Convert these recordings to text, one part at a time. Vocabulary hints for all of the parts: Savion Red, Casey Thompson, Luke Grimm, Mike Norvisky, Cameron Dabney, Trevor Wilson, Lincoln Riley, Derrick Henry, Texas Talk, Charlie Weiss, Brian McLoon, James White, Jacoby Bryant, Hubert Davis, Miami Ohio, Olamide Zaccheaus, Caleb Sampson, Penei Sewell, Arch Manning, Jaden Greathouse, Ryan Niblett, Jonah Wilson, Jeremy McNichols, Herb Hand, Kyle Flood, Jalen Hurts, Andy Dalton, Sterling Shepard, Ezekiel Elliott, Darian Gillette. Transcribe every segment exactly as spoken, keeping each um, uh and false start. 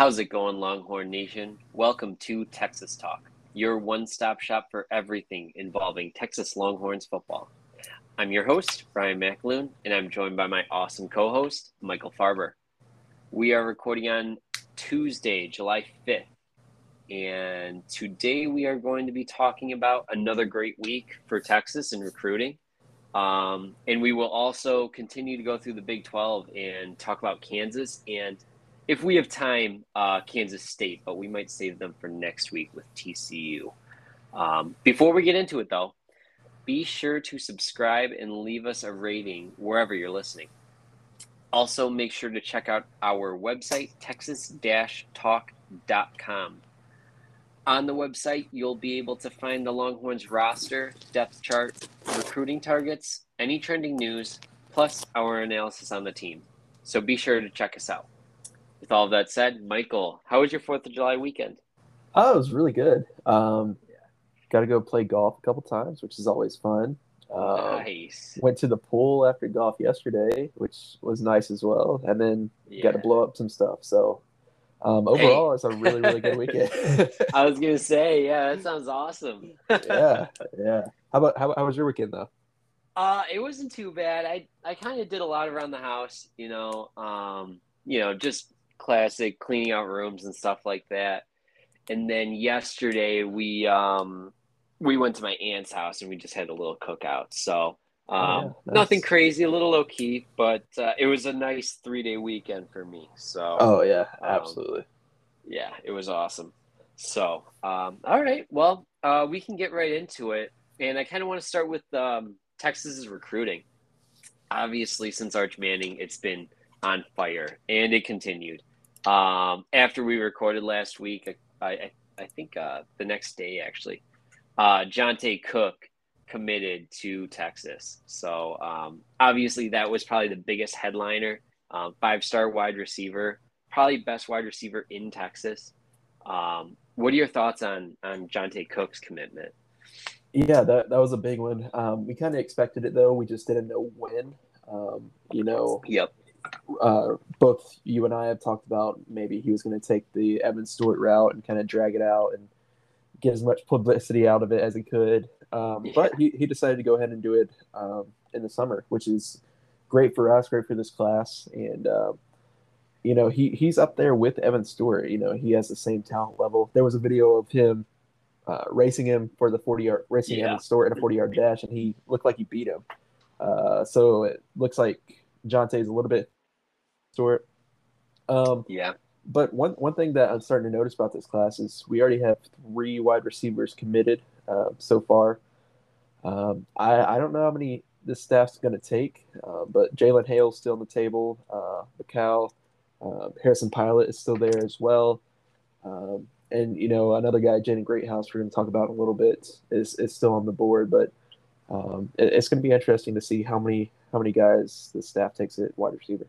How's it going, Longhorn Nation? Welcome to Texas Talk, your one-stop shop for everything involving Texas Longhorns football. I'm your host, Brian McLoon, and I'm joined by my awesome co-host, Michael Farber. We are recording on Tuesday, July fifth, and today we are going to be talking about another great week for Texas in recruiting. Um, and we will also continue to go through the Big twelve and talk about Kansas and, if we have time, uh, Kansas State, but we might save them for next week with T C U. Um, before we get into it, though, be sure to subscribe and leave us a rating wherever you're listening. Also, make sure to check out our website, texas dash talk dot com. On the website, you'll be able to find the Longhorns roster, depth chart, recruiting targets, any trending news, plus our analysis on the team. So be sure to check us out. With all that said, Michael, how was your fourth of July weekend? Oh, it was really good. Um, yeah. Got to go play golf a couple times, which is always fun. Uh, nice. Went to the pool after golf yesterday, which was nice as well. And then yeah. got to blow up some stuff. So um, overall, hey. It's a really, really good weekend. I was going to say, yeah, that sounds awesome. yeah, yeah. How about how, how was your weekend, though? Uh, it wasn't too bad. I, I kind of did a lot around the house, you know, um, you know, just – classic cleaning out rooms and stuff like that. And then yesterday we um we went to my aunt's house and we just had a little cookout, so um oh, yeah, nice. Nothing crazy, a little low-key, but uh, it was a nice three-day weekend for me, so oh yeah absolutely um, yeah it was awesome. So um all right, well uh we can get right into it, and I kind of want to start with um Texas's recruiting. Obviously, since Arch Manning, it's been on fire, and it continued. Um, after we recorded last week, I, I, I think uh, the next day, actually, uh, Jonte Cook committed to Texas. So um, obviously that was probably the biggest headliner. Um, five-star wide receiver, probably best wide receiver in Texas. Um, what are your thoughts on, on Jonte Cook's commitment? Yeah, that, that was a big one. Um, we kind of expected it, though. We just didn't know when, um, you know. Yep. Uh, both you and I have talked about maybe he was going to take the Evan Stewart route and kind of drag it out and get as much publicity out of it as he could. Um, yeah. But he, he decided to go ahead and do it um, in the summer, which is great for us, great for this class. And, uh, you know, he, he's up there with Evan Stewart. You know, he has the same talent level. There was a video of him uh, racing him for the forty-yard, racing yeah. Evan Stewart at a forty-yard dash, and he looked like he beat him. Uh, so it looks like Jonte's a little bit short. Um, yeah. But one, one thing that I'm starting to notice about this class is we already have three wide receivers committed uh, so far. Um, I, I don't know how many this staff's going to take, uh, but Jalen Hale still on the table. Uh, Mikhail uh, Harrison-Pilot is still there as well. Um, and, you know, another guy, Jaden Greathouse, we're going to talk about in a little bit, is, is still on the board. But um, it, it's going to be interesting to see how many – how many guys the staff takes at wide receiver.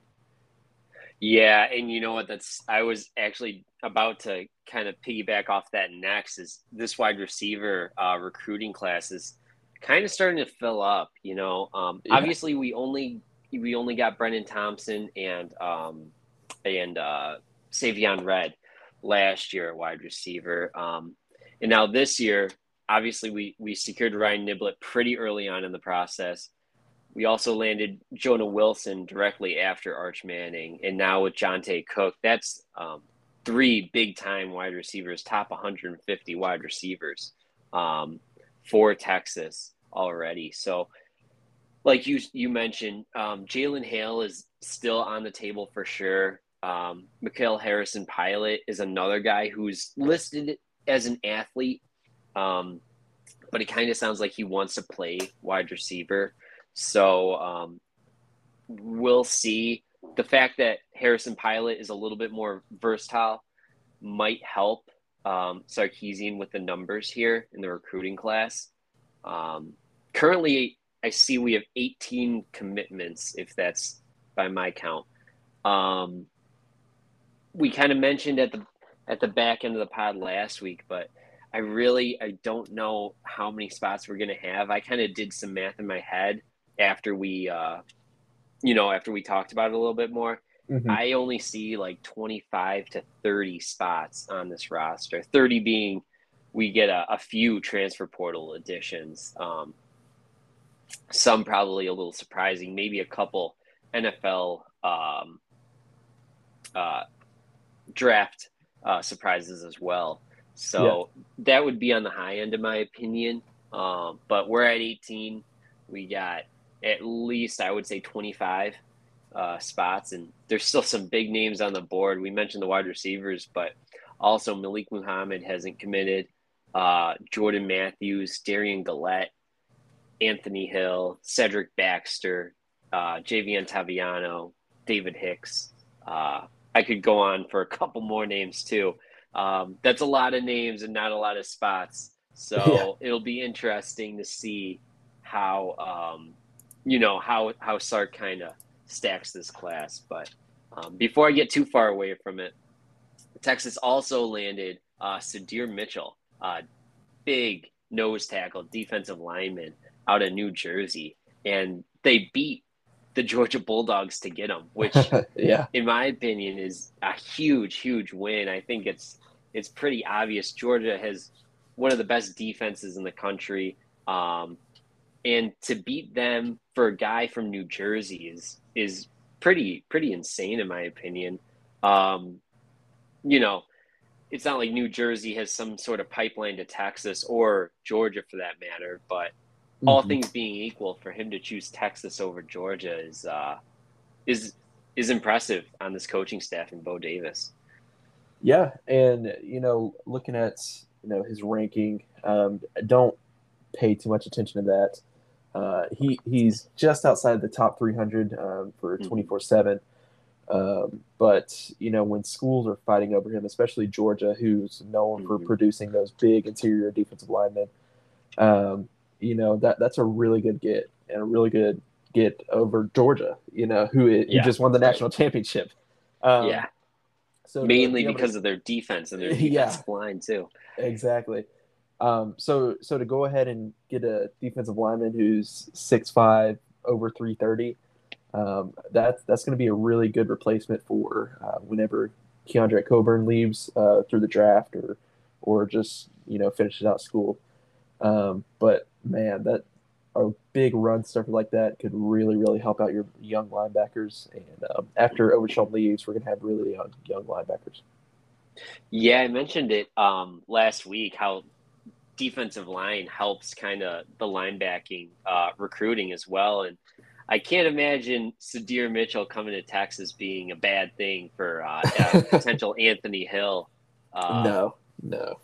Yeah, and you know what? That's I was actually about to kind of piggyback off that next is this wide receiver uh, recruiting class is kind of starting to fill up. You know, um, yeah. obviously we only we only got Brennan Thompson and um, and uh, Savion Red last year at wide receiver, um, and now this year, obviously we we secured Ryan Niblett pretty early on in the process. We also landed Jonah Wilson directly after Arch Manning, and now with Jonte Cook, that's um, three big-time wide receivers, top one hundred fifty wide receivers um, for Texas already. So, like you you mentioned, um, Jalen Hale is still on the table for sure. Um, Mikhail Harrison-Pilot is another guy who's listed as an athlete, um, but it kind of sounds like he wants to play wide receiver. So um, we'll see. The fact that Harrison-Pilot is a little bit more versatile might help um, Sarkisian with the numbers here in the recruiting class. Um, currently, I see we have eighteen commitments, if that's by my count. Um, we kind of mentioned at the at the back end of the pod last week, but I really I don't know how many spots we're going to have. I kind of did some math in my head after we, uh, you know, after we talked about it a little bit more, Mm-hmm. I only see like twenty-five to thirty spots on this roster, thirty being we get a, a few transfer portal additions. Um, some probably a little surprising, maybe a couple N F L um, uh, draft uh, surprises as well. So yeah. That would be on the high end, in my opinion. Um, but we're at eighteen. We got at least, I would say, twenty-five uh, spots. And there's still some big names on the board. We mentioned the wide receivers, but also Malik Muhammad hasn't committed. Uh, Jordan Matthews, Darian Gillette, Anthony Hill, Cedric Baxter, uh, Javion Taviano, David Hicks. Uh, I could go on for a couple more names too. Um, that's a lot of names and not a lot of spots. So yeah. It'll be interesting to see how, um, you know, how, how Sark kind of stacks this class. But um, before I get too far away from it, Texas also landed uh, Sadir Mitchell, uh, big nose tackle, defensive lineman out of New Jersey. And they beat the Georgia Bulldogs to get him, which yeah. in my opinion is a huge, huge win. I think it's, it's pretty obvious. Georgia has one of the best defenses in the country. Um, and to beat them for a guy from New Jersey is, is pretty, pretty insane in my opinion. Um, you know, it's not like New Jersey has some sort of pipeline to Texas or Georgia for that matter, but all mm-hmm. things being equal, for him to choose Texas over Georgia is uh, is is impressive on this coaching staff and Bo Davis. Yeah, and you know, looking at you know his ranking, um, don't pay too much attention to that. Uh, he he's just outside the top three hundred um, for twenty-four seven. Um, but you know, when schools are fighting over him, especially Georgia, who's known for mm-hmm. producing those big interior defensive linemen. Um, You know, that that's a really good get and a really good get over Georgia, you know, who is, yeah. who just won the national championship. Um, yeah. So mainly be because to, of their defense and their defensive yeah, line too. Exactly. Um, so so to go ahead and get a defensive lineman who's six five, over three thirty, um, that, that's going to be a really good replacement for uh, whenever Keandre Coburn leaves uh, through the draft or or just, you know, finishes out school. Um, but man, that a big run stuffer like that could really, really help out your young linebackers. And um, after Overshawn leaves, we're gonna have really young, young linebackers. Yeah, I mentioned it um, last week how defensive line helps kind of the linebacking uh, recruiting as well. And I can't imagine Sadir Mitchell coming to Texas being a bad thing for uh, uh, potential Anthony Hill. Uh, no, no.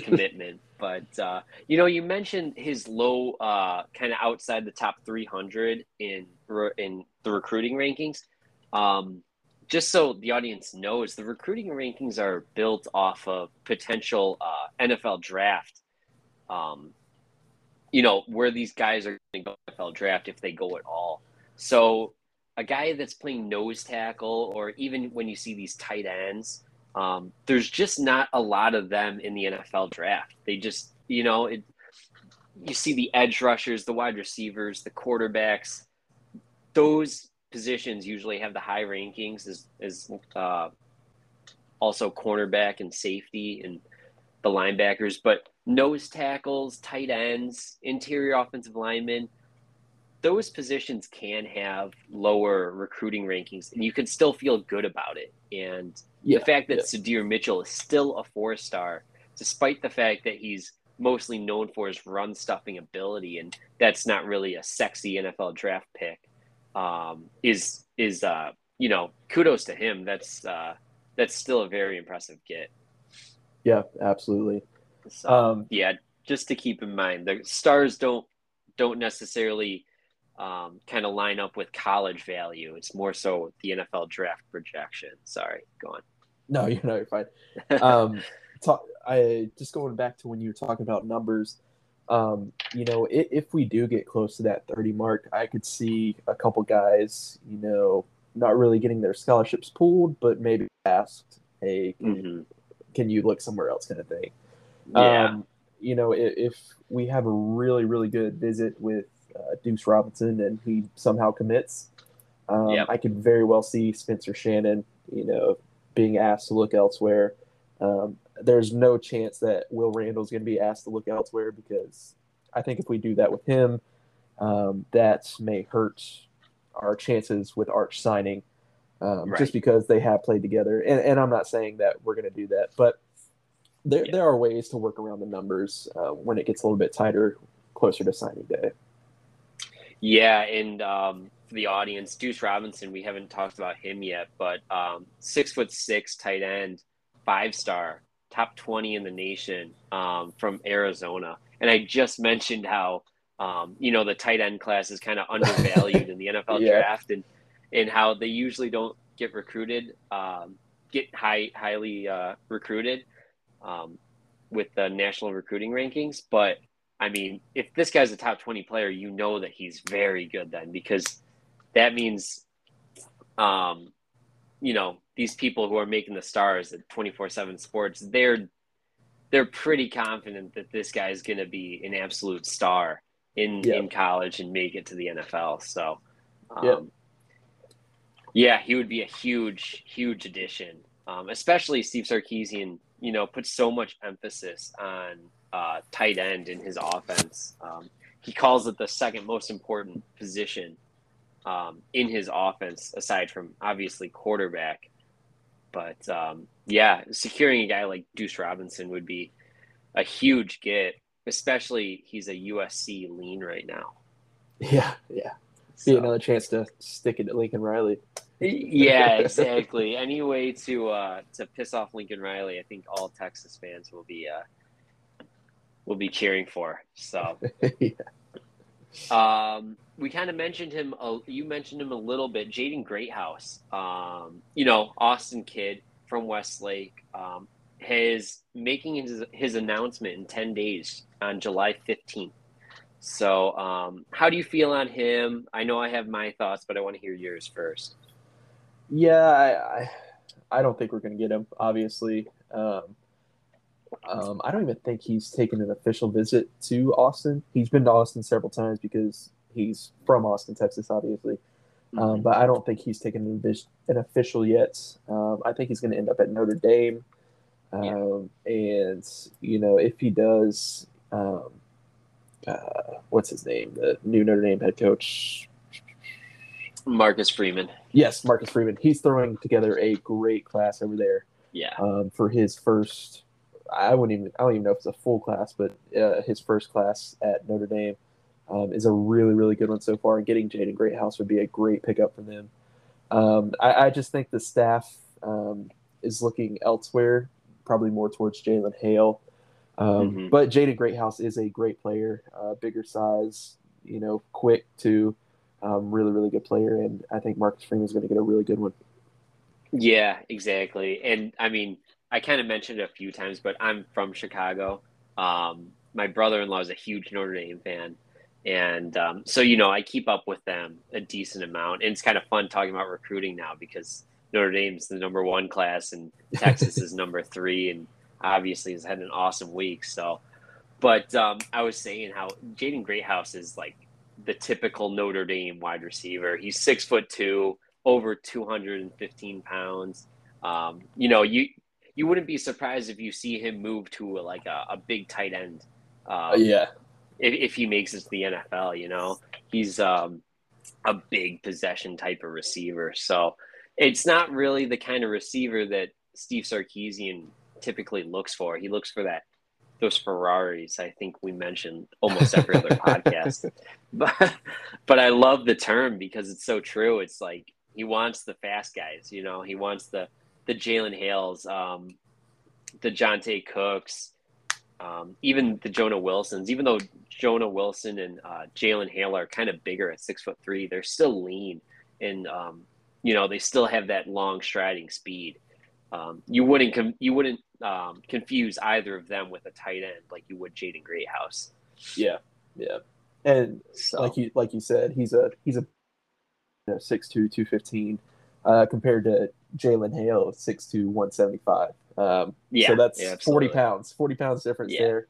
commitment. But, uh, you know, you mentioned his low uh, kind of outside the top three hundred in in the recruiting rankings. Um, just so the audience knows, the recruiting rankings are built off of potential uh, N F L draft. Um, you know, where these guys are going to go N F L draft if they go at all. So a guy that's playing nose tackle or even when you see these tight ends, Um, there's just not a lot of them in the N F L draft. They just, you know, it, you see the edge rushers, the wide receivers, the quarterbacks. Those positions usually have the high rankings as, as uh, also cornerback and safety and the linebackers. But nose tackles, tight ends, interior offensive linemen, those positions can have lower recruiting rankings, and you can still feel good about it. And yeah, the fact that yeah. Sadir Mitchell is still a four-star, despite the fact that he's mostly known for his run-stuffing ability, and that's not really a sexy N F L draft pick, um, is is uh, you know, kudos to him. That's uh, that's still a very impressive get. Yeah, absolutely. So, um, yeah, just to keep in mind, the stars don't don't necessarily um, kind of line up with college value. It's more so the N F L draft projection. Sorry, go on. No, you know, you're fine. um, talk, I just going back to when you were talking about numbers, um, you know, if, if we do get close to that thirty mark, I could see a couple guys, you know, not really getting their scholarships pulled, but maybe asked, hey, can, mm-hmm. you, can you look somewhere else kind of thing? Yeah. Um, you know, if, if we have a really, really good visit with uh, Deuce Robinson and he somehow commits, Um, yep. I could very well see Spencer Shannon, you know, being asked to look elsewhere. Um, there's no chance that Will Randall's going to be asked to look elsewhere, because I think if we do that with him, um, that may hurt our chances with Arch signing, um, right. just because they have played together. And, and I'm not saying that we're going to do that, but there yeah. there are ways to work around the numbers uh, when it gets a little bit tighter, closer to signing day. Yeah, and um, for the audience, Deuce Robinson, we haven't talked about him yet, but um, six foot six tight end, five star, top twenty in the nation, um, from Arizona. And I just mentioned how, um, you know, the tight end class is kind of undervalued in the N F L yeah. draft, and, and how they usually don't get recruited, um, get high, highly uh, recruited um, with the national recruiting rankings. But I mean, if this guy's a top twenty player, you know that he's very good then, because that means, um, you know, these people who are making the stars at twenty-four seven Sports, they're, they're pretty confident that this guy is going to be an absolute star in, yeah. in college and make it to the N F L. So, um, yeah. yeah, he would be a huge, huge addition, um, especially Steve Sarkisian, you know, puts so much emphasis on uh, tight end in his offense. Um, he calls it the second most important position um, in his offense, aside from obviously quarterback. But um, yeah, securing a guy like Deuce Robinson would be a huge get, especially he's a U S C lean right now. Yeah, yeah. See so. Another chance to stick it at Lincoln Riley. Yeah, exactly. Any way to uh, to piss off Lincoln Riley, I think all Texas fans will be uh, will be cheering for. So, yeah. Um, we kind of mentioned him, uh, you mentioned him a little bit, Jaden Greathouse, um, you know, Austin kid from Westlake, um, has making his, his announcement in ten days on July fifteenth. So, um, how do you feel on him? I know I have my thoughts, but I want to hear yours first. Yeah, I, I, I don't think we're going to get him, obviously. Um, Um, I don't even think he's taken an official visit to Austin. He's been to Austin several times because he's from Austin, Texas, obviously. Um, mm-hmm. But I don't think he's taken an, an official yet. Um, I think he's going to end up at Notre Dame. Um, yeah. And, you know, if he does, um, uh, what's his name? The new Notre Dame head coach. Marcus Freeman. Yes, Marcus Freeman. He's throwing together a great class over there. Yeah. Um, for his first – I wouldn't even. I don't even know if it's a full class, but uh, his first class at Notre Dame um, is a really, really good one so far. And getting Jaden Greathouse would be a great pickup for them. Um, I, I just think the staff um, is looking elsewhere, probably more towards Jalen Hale. Um, mm-hmm. But Jaden Greathouse is a great player, uh, bigger size, you know, quick too, um, really, really good player. And I think Marcus Freeman is going to get a really good one. Yeah, exactly. And I mean, I kind of mentioned it a few times, but I'm from Chicago. Um, my brother-in-law is a huge Notre Dame fan. And um, so, you know, I keep up with them a decent amount. And it's kind of fun talking about recruiting now, because Notre Dame's the number one class and Texas is number three, and obviously has had an awesome week. So, but um, I was saying how Jaden Greathouse is like the typical Notre Dame wide receiver. He's six foot two, over two hundred fifteen pounds. Um, you know, you, You wouldn't be surprised if you see him move to a, like a, a big tight end. Um, yeah. If, if he makes it to the N F L, you know, he's um, a big possession type of receiver. So it's not really the kind of receiver that Steve Sarkisian typically looks for. He looks for that, those Ferraris. I think we mentioned almost every other podcast, but, but I love the term because it's so true. It's like, he wants the fast guys, you know, he wants the, the Jalen Hales, um, the Jonte Cooks, um, even the Jonah Wilsons. Even though Jonah Wilson and uh, Jalen Hale are kind of bigger at six foot three, they're still lean, and um, you know, they still have that long striding speed. Um, you wouldn't com- you wouldn't um, confuse either of them with a tight end like you would Jaden Greathouse. Yeah, yeah, and so. like you like you said, he's a he's a you know, six two, two fifteen uh, compared to Jalen Hale of six two, one seventy-five. Um, yeah, so that's yeah, forty pounds, forty pounds difference yeah. there.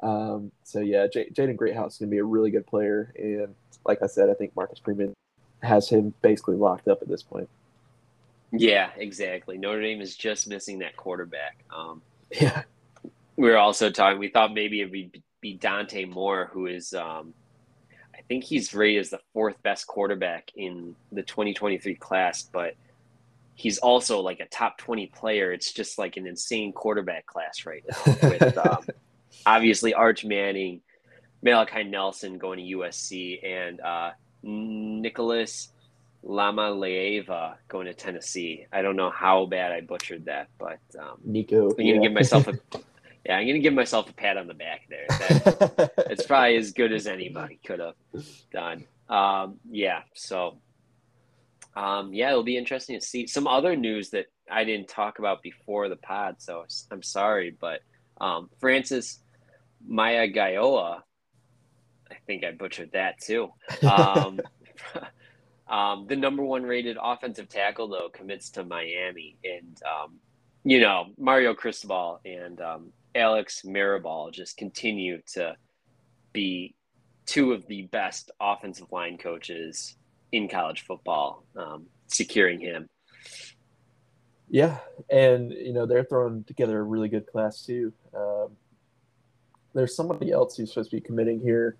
Um, so yeah, J- Jaden Greathouse is going to be a really good player. And like I said, I think Marcus Freeman has him basically locked up at this point. Yeah, exactly. Notre Dame is just missing that quarterback. Um, yeah. We were also talking, we thought maybe it would be Dante Moore, who is, um, I think he's rated as the fourth best quarterback in the twenty twenty-three class, but he's also like a top twenty player. It's just like an insane quarterback class right now. With um, obviously Arch Manning, Malachi Nelson going to U S C, and uh, Nicholas Lama Leiva going to Tennessee. I don't know how bad I butchered that, but um, Nico, I'm yeah. gonna give myself a yeah, I'm gonna give myself a pat on the back there. That, it's probably as good as anybody could have done. Um, yeah, so. Um, yeah, it'll be interesting to see some other news that I didn't talk about before the pod. So I'm sorry, but um, Francis Maya Gaiola, I think I butchered that too. Um, um, the number one rated offensive tackle though commits to Miami, and um, you know, Mario Cristobal and um, Alex Mirabal just continue to be two of the best offensive line coaches in college football, um, securing him. Yeah. And, you know, they're throwing together a really good class too. Um, there's somebody else who's supposed to be committing here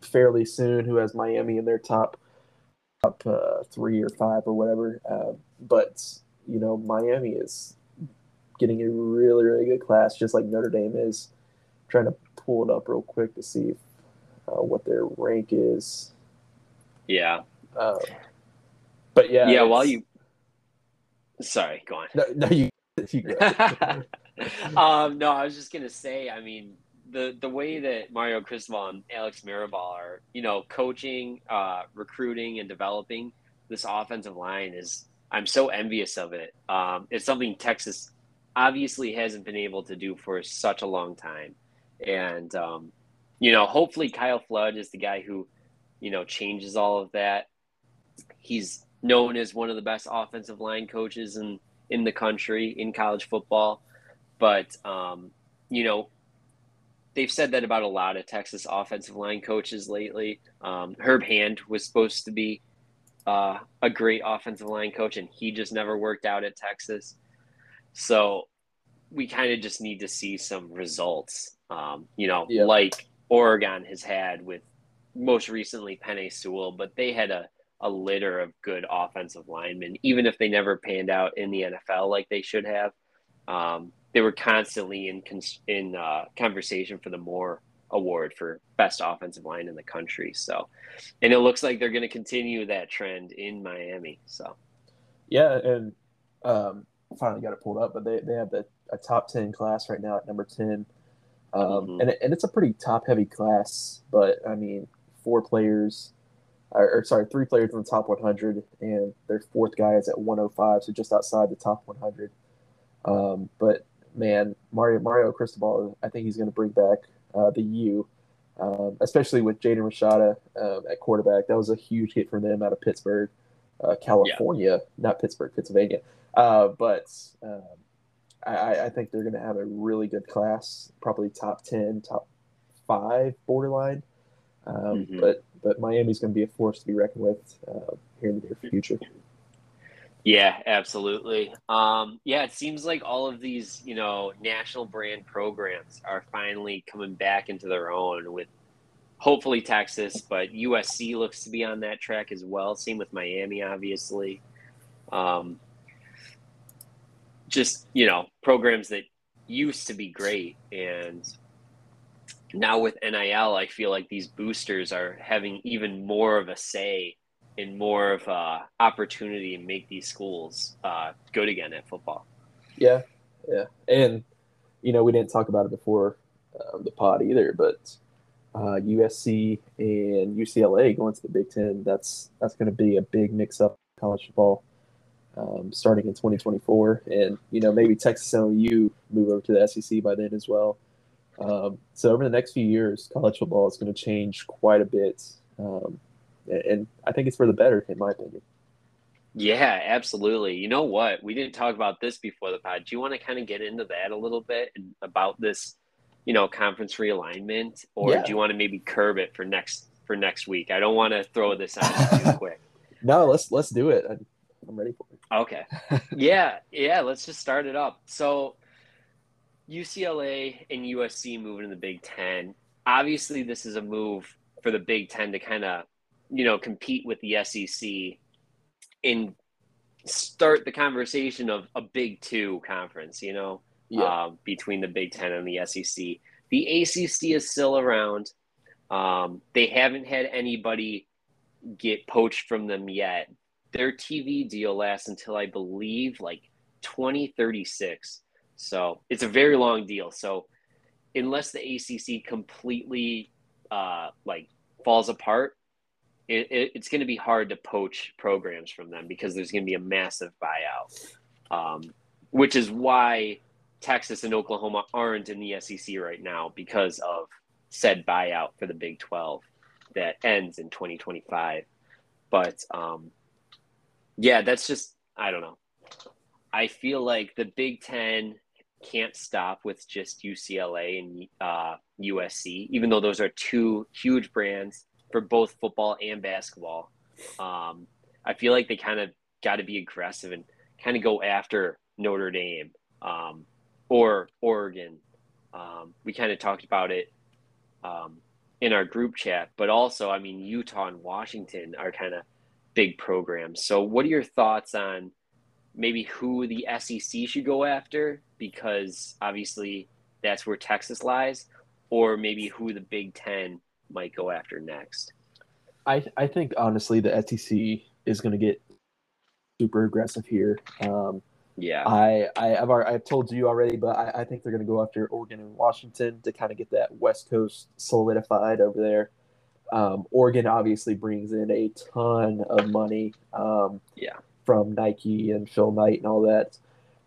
fairly soon who has Miami in their top, top uh, three or five or whatever. Uh, but, you know, Miami is getting a really, really good class, just like Notre Dame is. I'm trying to pull it up real quick to see uh, what their rank is. Yeah. Um, but yeah, yeah. While you, sorry, go on. No, no you. you go. um, no, I was just gonna say. I mean, the the way that Mario Cristobal and Alex Mirabal are, you know, coaching, uh, recruiting, and developing this offensive line is, I'm so envious of it. Um, it's something Texas obviously hasn't been able to do for such a long time, and um, you know, hopefully Kyle Flood is the guy who, you know, changes all of that. He's known as one of the best offensive line coaches in, in the country, in college football. But, um, you know, they've said that about a lot of Texas offensive line coaches lately. Um, Herb Hand was supposed to be uh, a great offensive line coach, and he just never worked out at Texas. So we kind of just need to see some results, um, you know, yeah. like Oregon has had with most recently Penei Sewell, but they had a, a litter of good offensive linemen, even if they never panned out in the N F L like they should have. Um, they were constantly in in uh, conversation for the Moore Award for best offensive line in the country. So, and it looks like they're going to continue that trend in Miami. So, yeah, and um, finally got it pulled up, but they, they have the, a top ten class right now at number ten. Um, mm-hmm. and, and it's a pretty top-heavy class, but, I mean, four players – Or, or sorry, three players in the top one hundred, and their fourth guy is at one oh five, so just outside the top one hundred. Um, but man, Mario Mario Cristobal, I think he's going to bring back uh, the U, um, especially with Jaden Rashada um, at quarterback. That was a huge hit from them out of Pittsburgh, uh, California, yeah. not Pittsburgh, Pennsylvania. Uh, but um, I, I think they're going to have a really good class, probably top ten, top five, borderline. Um, mm-hmm. But but Miami's going to be a force to be reckoned with uh, here in the near future. Yeah, absolutely. Um, yeah, it seems like all of these, you know, national brand programs are finally coming back into their own with hopefully Texas, but U S C looks to be on that track as well. Same with Miami, obviously. Um, just, you know, programs that used to be great, and now with N I L, I feel like these boosters are having even more of a say and more of a opportunity to make these schools uh, good again at football. Yeah, yeah. And, you know, we didn't talk about it before uh, the pod either, but uh, U S C and U C L A going to the Big Ten, that's that's going to be a big mix-up in college football um, starting in twenty twenty-four. And, you know, maybe Texas and O U move over to the S E C by then as well. Um, so over the next few years, college football is going to change quite a bit, um, and, and I think it's for the better, in my opinion. Yeah, absolutely. You know what? We didn't talk about this before the pod. Do you want to kind of get into that a little bit about this, you know, conference realignment, or yeah. do you want to maybe curb it for next for next week? I don't want to throw this on too quick. No, let's let's do it. I'm, I'm ready for it. Okay. Yeah, yeah. Let's just start it up. So, U C L A and U S C moving to the Big Ten. Obviously, this is a move for the Big Ten to kind of, you know, compete with the S E C and start the conversation of a Big Two conference, you know, yeah. uh, between the Big Ten and the S E C. The A C C is still around. Um, they haven't had anybody get poached from them yet. Their T V deal lasts until, I believe, like twenty thirty-six. So it's a very long deal. So unless the A C C completely uh, like falls apart, it, it, it's going to be hard to poach programs from them because there's going to be a massive buyout, um, which is why Texas and Oklahoma aren't in the S E C right now because of said buyout for the Big twelve that ends in twenty twenty-five. But um, yeah, that's just, I don't know. I feel like the Big Ten can't stop with just U C L A and uh, U S C, even though those are two huge brands for both football and basketball. Um, I feel like they kind of got to be aggressive and kind of go after Notre Dame um, or Oregon. Um, we kind of talked about it um, in our group chat, but also, I mean, Utah and Washington are kind of big programs. So what are your thoughts on maybe who the S E C should go after, because obviously that's where Texas lies, or maybe who the Big Ten might go after next? I, I think, honestly, the S E C is going to get super aggressive here. Um, yeah. I, I, I've I've told you already, but I, I think they're going to go after Oregon and Washington to kind of get that West Coast solidified over there. Um, Oregon obviously brings in a ton of money. Um, yeah. From Nike and Phil Knight and all that.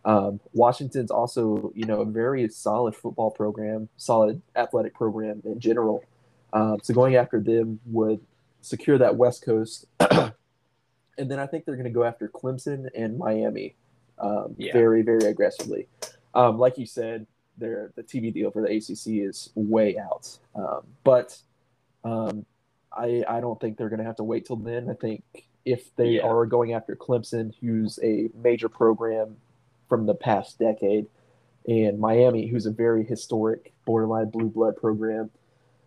Um, Washington's also, you know, a very solid football program, solid athletic program in general. Um, so going after them would secure that West Coast. And then I think they're going to go after Clemson and Miami um, yeah. very, very aggressively. Um, like you said, the T V deal for the A C C is way out. Um, but um, I, I don't think they're going to have to wait till then. I think if they yeah. are going after Clemson, who's a major program from the past decade, and Miami, who's a very historic borderline blue blood program,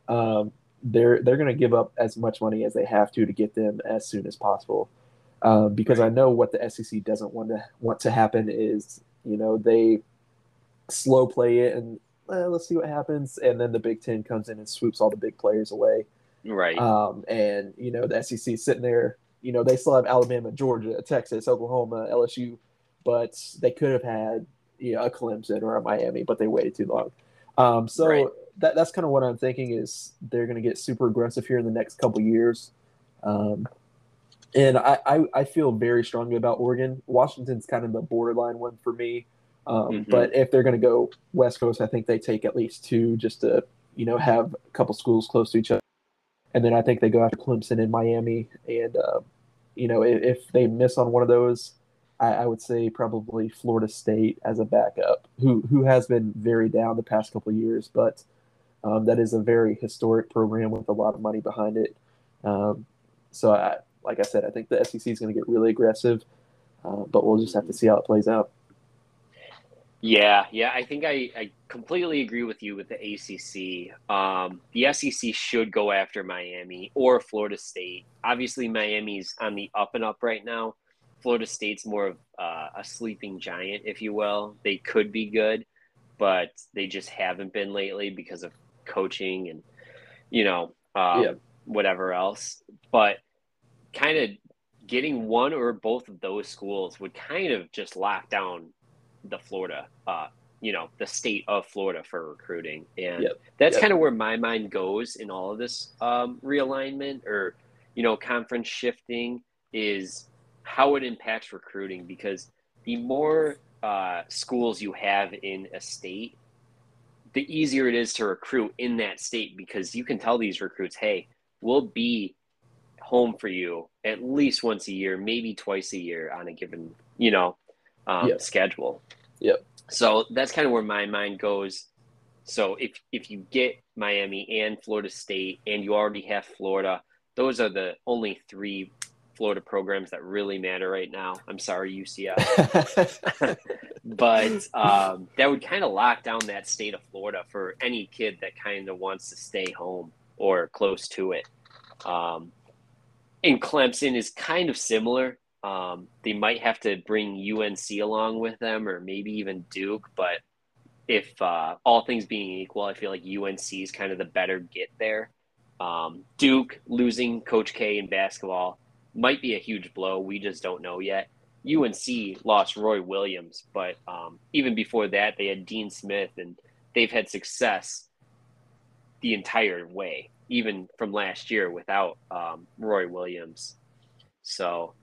um, they're they're going to give up as much money as they have to to get them as soon as possible. Um, because right. I know what the S E C doesn't want to want to happen is, you know, they slow play it and eh, let's see what happens, and then the Big Ten comes in and swoops all the big players away. Right. Um, and you know the S E C is sitting there. You know, they still have Alabama, Georgia, Texas, Oklahoma, L S U, but they could have had, you know, a Clemson or a Miami, but they waited too long. Um, so right. that, that's kind of what I'm thinking is they're going to get super aggressive here in the next couple years. Um, and I, I, I feel very strongly about Oregon. Washington's kind of the borderline one for me. Um, mm-hmm. But if they're going to go West Coast, I think they take at least two just to, you know, have a couple schools close to each other. And then I think they go after Clemson and Miami. And, uh, you know, if, if they miss on one of those, I, I would say probably Florida State as a backup, who who has been very down the past couple of years. But um, that is a very historic program with a lot of money behind it. Um, so, I, like I said, I think the S E C is going to get really aggressive. Uh, but we'll just have to see how it plays out. Yeah, yeah, I think I, I completely agree with you with the A C C. Um, the S E C should go after Miami or Florida State. Obviously, Miami's on the up and up right now. Florida State's more of uh, a sleeping giant, if you will. They could be good, but they just haven't been lately because of coaching and, you know, um, yeah. whatever else. But kind of getting one or both of those schools would kind of just lock down the Florida, uh, you know, the state of Florida for recruiting. And yep. that's yep. kind of where my mind goes in all of this um, realignment or, you know, conference shifting is how it impacts recruiting, because the more uh, schools you have in a state, the easier it is to recruit in that state, because you can tell these recruits, hey, we'll be home for you at least once a year, maybe twice a year on a given, you know, Um, yep. schedule. Yep. So that's kind of where my mind goes. So if if you get Miami and Florida State, and you already have Florida, those are the only three Florida programs that really matter right now. I'm sorry, U C F. But um, that would kind of lock down that state of Florida for any kid that kind of wants to stay home or close to it. Um, and Clemson is kind of similar. Um, they might have to bring U N C along with them or maybe even Duke. But if uh, all things being equal, I feel like U N C is kind of the better get there. Um, Duke losing Coach K in basketball might be a huge blow. We just don't know yet. U N C lost Roy Williams, but um, even before that, they had Dean Smith, and they've had success the entire way, even from last year without um, Roy Williams. So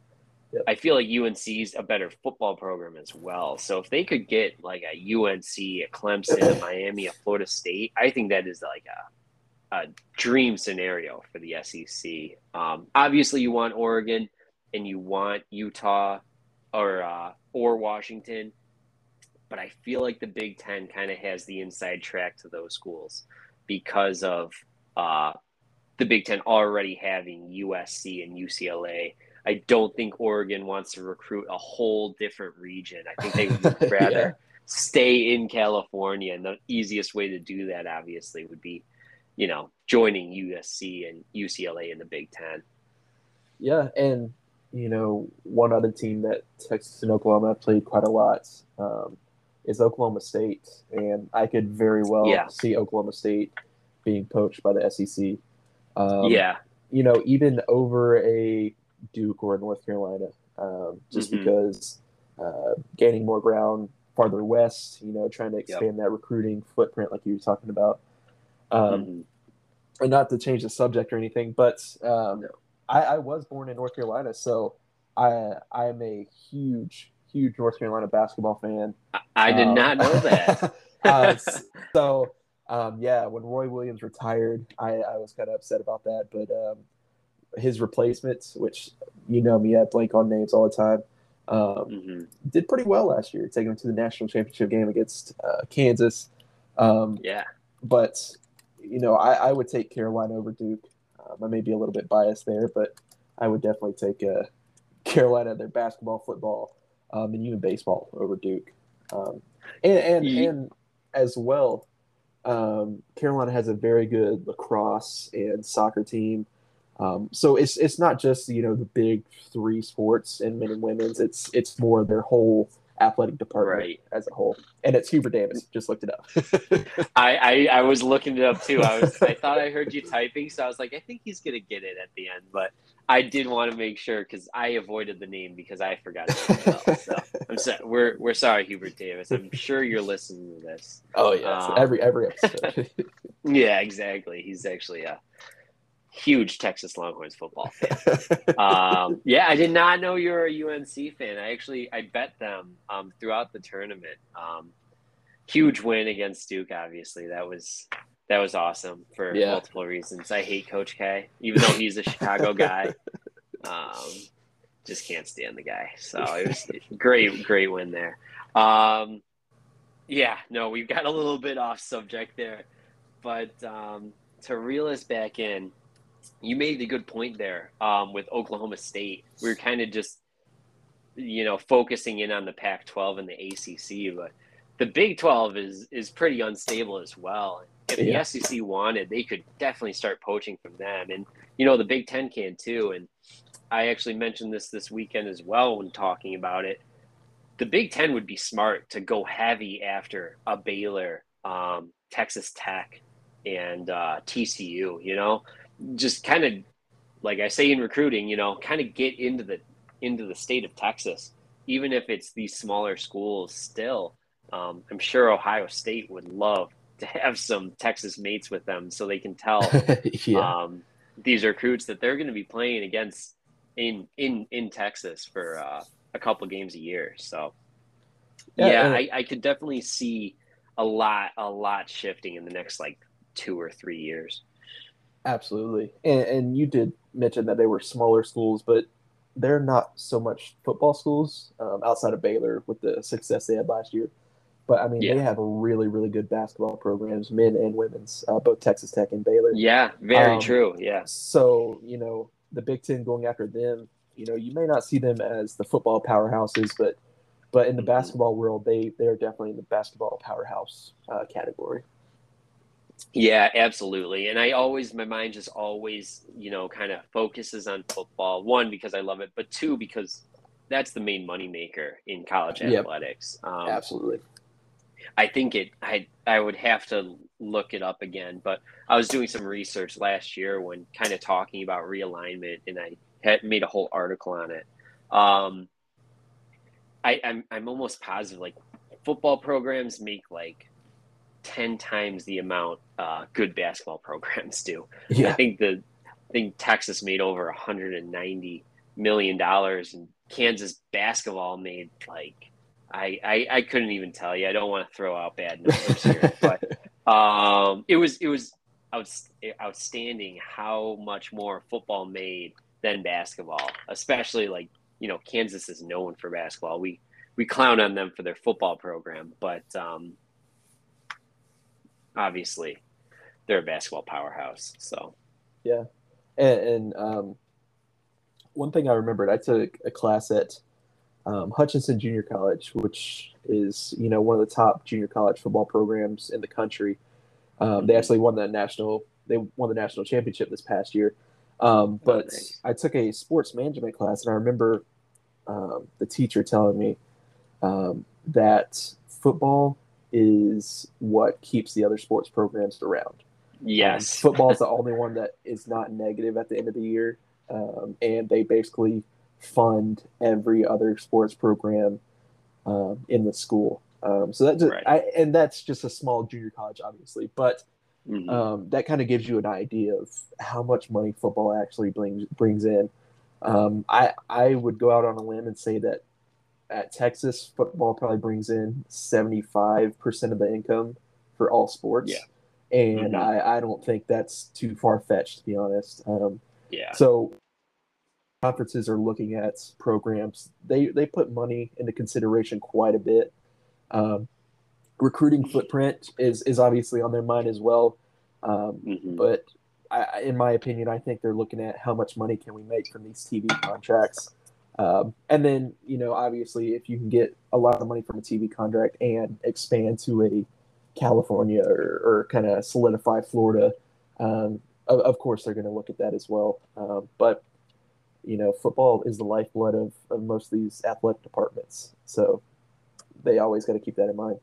yep. I feel like U N C's a better football program as well. So if they could get like a U N C, a Clemson, a Miami, a Florida State, I think that is like a a dream scenario for the S E C. Um, obviously you want Oregon and you want Utah or, uh, or Washington, but I feel like the Big Ten kind of has the inside track to those schools because of uh, the Big Ten already having U S C and U C L A. I don't think Oregon wants to recruit a whole different region. I think they would rather yeah. stay in California. And the easiest way to do that obviously would be, you know, joining U S C and U C L A in the Big Ten. Yeah, and, you know, one other team that Texas and Oklahoma played quite a lot um, is Oklahoma State. And I could very well yeah. see Oklahoma State being poached by the S E C. Um, yeah. You know, even over a Duke or North Carolina, um, just mm-hmm. because uh, gaining more ground farther west, you know, trying to expand yep. that recruiting footprint like you were talking about. Um, mm-hmm. And not to change the subject or anything, but um, no. I, I was born in North Carolina, so I I am a huge, huge North Carolina basketball fan. I, I um, did not know that. uh, so, um, yeah, when Roy Williams retired, I, I was kind of upset about that. But um, his replacements, which you know me, I blank on names all the time, um, mm-hmm. did pretty well last year, taking them to the national championship game against uh, Kansas. Um, yeah, but. You know, I, I would take Carolina over Duke. Um, I may be a little bit biased there, but I would definitely take uh, Carolina, their basketball, football, um, and even baseball over Duke. Um, and, and, yeah. and as well, um, Carolina has a very good lacrosse and soccer team. Um, so it's it's not just, you know, the big three sports in men and women's. It's, it's more their whole – athletic department right. as a whole. And it's Hubert Davis. Just looked it up. I, I I was looking it up too. I was I thought I heard you typing, so I was like, I think he's gonna get it at the end, but I did want to make sure because I avoided the name because I forgot it. So I'm sorry. We're we're sorry, Hubert Davis. I'm sure you're listening to this. Oh yeah, um, every every episode. Yeah, exactly. He's actually a huge Texas Longhorns football fan. um, yeah, I did not know you were a U N C fan. I actually, I bet them um, throughout the tournament. Um, huge win against Duke, obviously. That was that was awesome for yeah. multiple reasons. I hate Coach K, even though he's a Chicago guy. Um, just can't stand the guy. So it was great, great win there. Um, yeah, no, we've got a little bit off subject there. But um, to reel us back in, you made a good point there um, with Oklahoma State. We were kind of just, you know, focusing in on the Pac twelve and the A C C, but the Big twelve is is pretty unstable as well. If yeah. the S E C wanted, they could definitely start poaching from them. And, you know, the Big Ten can too. And I actually mentioned this this weekend as well when talking about it. The Big Ten would be smart to go heavy after a Baylor, um, Texas Tech, and uh, T C U, you know? Just kind of, like I say in recruiting, you know, kind of get into the into the state of Texas, even if it's these smaller schools still. Um, I'm sure Ohio State would love to have some Texas mates with them so they can tell yeah. um, these recruits that they're going to be playing against in in, in Texas for uh, a couple games a year. So, yeah, yeah I, I could definitely see a lot, a lot shifting in the next, like, two or three years. Absolutely. And, and you did mention that they were smaller schools, but they're not so much football schools um, outside of Baylor with the success they had last year. But, I mean, yeah. they have really, really good basketball programs, men and women's, uh, both Texas Tech and Baylor. Yeah, very um, true. Yeah. So, you know, the Big Ten going after them You know, you may not see them as the football powerhouses, but but in the basketball world, they they are definitely in the basketball powerhouse uh, category. Yeah, absolutely. And I always, my mind just always, you know, kind of focuses on football. One, because I love it, but two, because that's the main moneymaker in college yep. athletics. Um, absolutely. I think it, I, I would have to look it up again, but I was doing some research last year when kind of talking about realignment, and I had made a whole article on it. Um, I, I'm, I'm almost positive, like, football programs make like ten times the amount uh, good basketball programs do. Yeah. I think the I think Texas made over one hundred ninety million dollars, and Kansas basketball made like I, I I couldn't even tell you. I don't want to throw out bad numbers here, but um, it was it was outst- outstanding how much more football made than basketball, especially like, you know, Kansas is known for basketball. We we clown on them for their football program, but um, obviously they're a basketball powerhouse. So, yeah. And, and um, one thing I remembered, I took a class at um, Hutchinson Junior College, which is, you know, one of the top junior college football programs in the country. Um, mm-hmm. They actually won the national, they won the national championship this past year. Um, but oh, nice. I took a sports management class, and I remember um, the teacher telling me um, that football is what keeps the other sports programs around. Yes. Um, football is the only one that is not negative at the end of the year. Um, and they basically fund every other sports program um, in the school. Um, so that just, right. I, and that's just a small junior college, obviously, but mm-hmm. um, that kind of gives you an idea of how much money football actually brings, brings in. Um, I, I would go out on a limb and say that at Texas, football probably brings in seventy-five percent of the income for all sports. Yeah. And mm-hmm. I, I don't think that's too far-fetched, to be honest. Um, yeah. So conferences are looking at programs. They, they put money into consideration quite a bit. Um, recruiting footprint is, is obviously on their mind as well. Um, mm-hmm. But I, in my opinion, I think they're looking at how much money can we make from these T V contracts. Um, and then, you know, obviously, if you can get a lot of money from a T V contract and expand to a California or, or kind of solidify Florida, um, of, of course, they're going to look at that as well. Um, but, you know, football is the lifeblood of, of most of these athletic departments. So they always got to keep that in mind.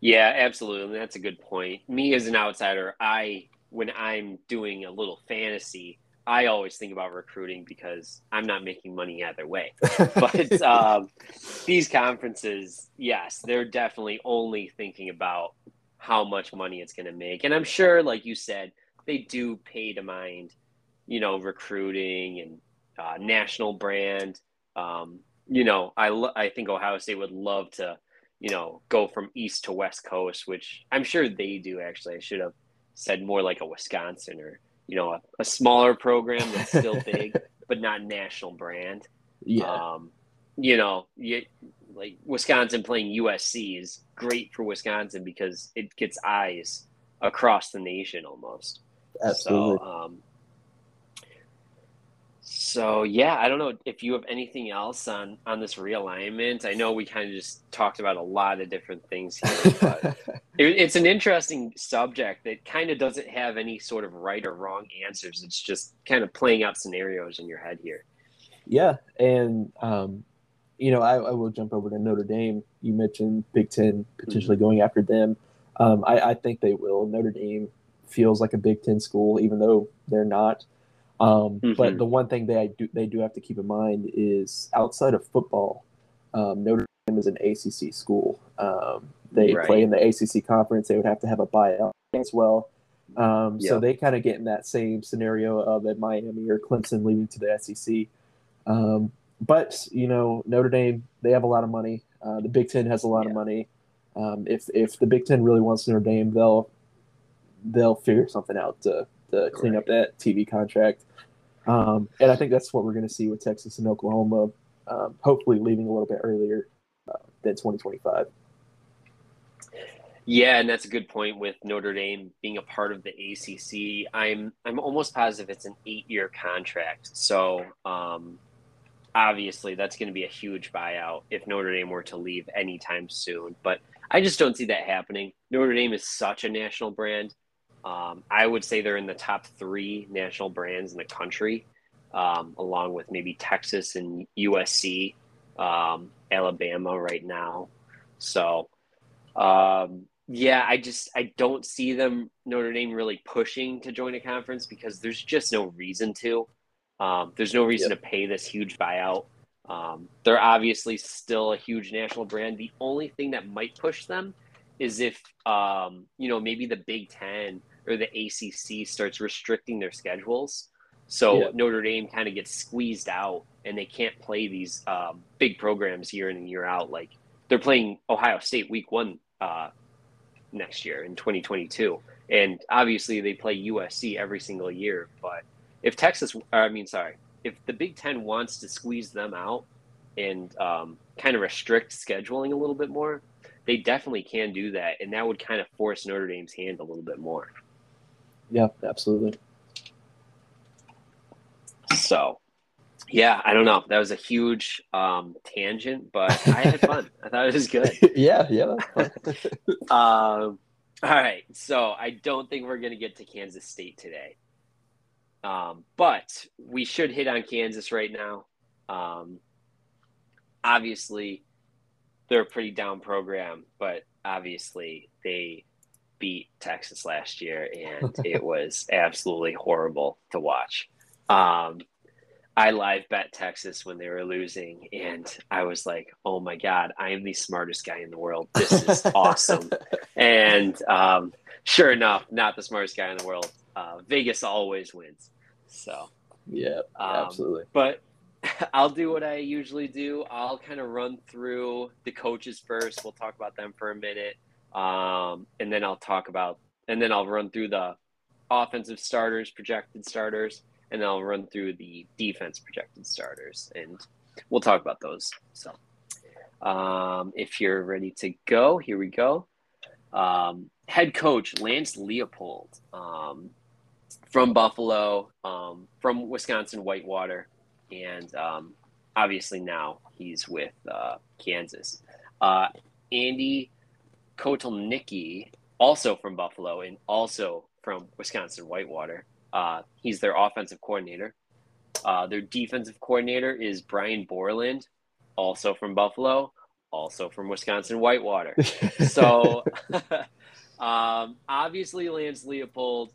Yeah, absolutely. That's a good point. Me as an outsider, I when I'm doing a little fantasy, I always think about recruiting because I'm not making money either way. But um, these conferences, yes, they're definitely only thinking about how much money it's going to make. And I'm sure, like you said, they do pay to mind, you know, recruiting and uh, national brand. Um, you know, I, lo- I think Ohio State would love to, you know, go from East to West Coast, which I'm sure they do, actually. I should have said more like a Wisconsin or, you know, a, a smaller program that's still big, but not national brand. Yeah. Um, you know, you, like Wisconsin playing U S C is great for Wisconsin because it gets eyes across the nation almost. Absolutely. So, um, so yeah, I don't know if you have anything else on, on this realignment. I know we kind of just talked about a lot of different things here, but it, it's an interesting subject that kind of doesn't have any sort of right or wrong answers. It's just kind of playing out scenarios in your head here. Yeah. And, um, you know, I, I will jump over to Notre Dame. You mentioned Big Ten potentially mm-hmm. going after them. Um, I, I think they will. Notre Dame feels like a Big Ten school, even though they're not. Um, mm-hmm. But the one thing they do they do have to keep in mind is outside of football, um, Notre Dame is an A C C school. Um, they right. play in the A C C conference. They would have to have a buyout as well. Um, yep. So they kind of get in that same scenario of at Miami or Clemson leaving to the S E C. Um, but, you know, Notre Dame, they have a lot of money. Uh, the Big Ten has a lot yeah. of money. Um, if if the Big Ten really wants Notre Dame, they'll they'll figure something out to to clean right. up that T V contract. Um, and I think that's what we're going to see with Texas and Oklahoma, um, hopefully leaving a little bit earlier uh, than twenty twenty-five. Yeah, and that's a good point with Notre Dame being a part of the A C C. I'm I'm almost positive it's an eight-year contract. So um, obviously that's going to be a huge buyout if Notre Dame were to leave anytime soon. But I just don't see that happening. Notre Dame is such a national brand. Um, I would say they're in the top three national brands in the country, um, along with maybe Texas and U S C, um, Alabama right now. So, um, yeah, I just I don't see them, Notre Dame, really pushing to join a conference because there's just no reason to. Um, there's no reason yep. to pay this huge buyout. Um, they're obviously still a huge national brand. The only thing that might push them is if, um, you know, maybe the Big Ten or the A C C starts restricting their schedules. So yeah. Notre Dame kind of gets squeezed out and they can't play these uh, big programs year in and year out. Like they're playing Ohio State week one uh, next year in twenty twenty-two. And obviously they play U S C every single year. But if Texas, or I mean, sorry, if the Big Ten wants to squeeze them out and um, kind of restrict scheduling a little bit more, they definitely can do that, and that would kind of force Notre Dame's hand a little bit more. Yeah, absolutely. So, yeah, I don't know. That was a huge um, tangent, but I had fun. I thought it was good. Yeah, yeah. That was fun. um, all right, so I don't think we're going to get to Kansas State today, um, but we should hit on Kansas right now. Um, obviously, they're a pretty down program, but obviously they beat Texas last year, and it was absolutely horrible to watch. Um, I live bet Texas when they were losing, and I was like, oh, my God, I am the smartest guy in the world. This is awesome. And um, sure enough, not the smartest guy in the world. Uh, Vegas always wins. So, yeah, um, absolutely. But I'll do what I usually do. I'll kind of run through the coaches first. We'll talk about them for a minute. Um, and then I'll talk about, and then I'll run through the offensive starters, projected starters, and then I'll run through the defense projected starters, and we'll talk about those. So um, if you're ready to go, here we go. Um, head coach Lance Leipold um, from Buffalo, um, from Wisconsin Whitewater. And um, obviously now he's with uh, Kansas. Uh, Andy Kotelnicki, also from Buffalo and also from Wisconsin Whitewater. Uh, he's their offensive coordinator. Uh, their defensive coordinator is Brian Borland, also from Buffalo, also from Wisconsin Whitewater. So um, obviously Lance Leipold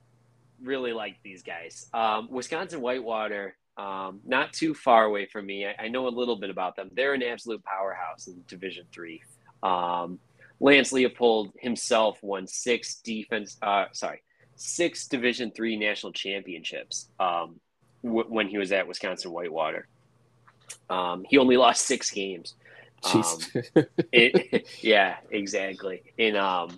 really liked these guys. Um, Wisconsin Whitewater – Um, not too far away from me. I, I know a little bit about them. They're an absolute powerhouse in Division three. Um, Lance Leipold himself won six defense, uh, sorry, six Division three national championships um, w- when he was at Wisconsin Whitewater. Um, he only lost six games. Um, it, yeah, exactly. And um,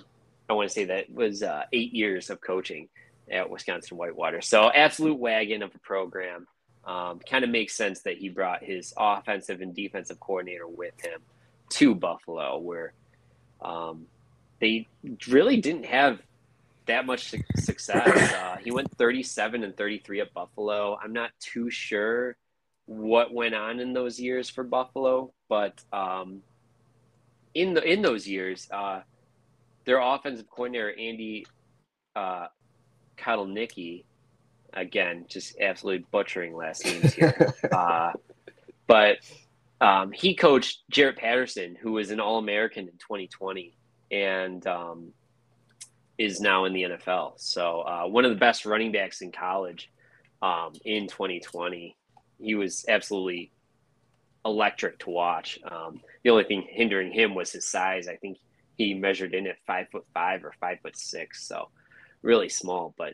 I want to say that was uh, eight years of coaching at Wisconsin Whitewater. So absolute wagon of a program. Um, kind of makes sense that he brought his offensive and defensive coordinator with him to Buffalo, where um, they really didn't have that much success. Uh, he went thirty-seven and thirty-three at Buffalo. I'm not too sure what went on in those years for Buffalo, but um, in the in those years, uh, their offensive coordinator Andy uh, Kotelnicki. Again, just absolutely butchering last names here. uh, but um, he coached Jarrett Patterson, who was an All-American in twenty twenty and um, is now in the N F L. So uh, one of the best running backs in college um, in twenty twenty. He was absolutely electric to watch. Um, the only thing hindering him was his size. I think he measured in at five foot five or five foot six. So really small, but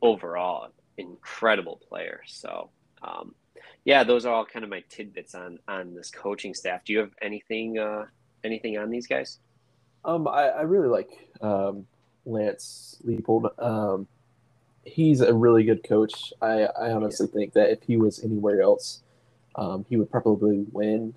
overall incredible player. So um yeah, those are all kind of my tidbits on on this coaching staff. Do you have anything uh anything on these guys? um I, I really like um Lance Leipold. Um he's a really good coach. I I honestly yeah. think that if he was anywhere else, um he would probably win.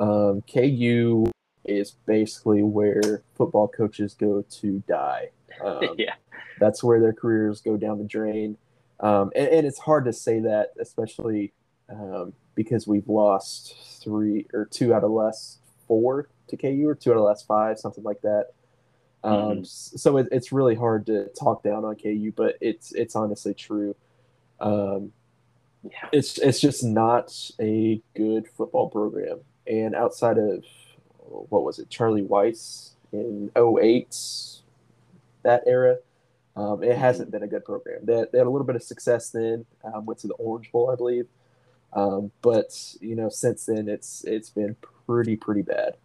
um K U is basically where football coaches go to die. Um, yeah. That's where their careers go down the drain. Um, and, and it's hard to say that, especially um, because we've lost three or two out of the last four to K U, or two out of the last five, something like that. Um, mm-hmm. So it, it's really hard to talk down on K U, but it's it's honestly true. Um, yeah. It's it's just not a good football program. And outside of, what was it, Charlie Weiss in oh eight, that era, um, it hasn't been a good program. They, they had a little bit of success then, um, went to the Orange Bowl, I believe. Um, but, you know, since then, it's it's been pretty, pretty bad.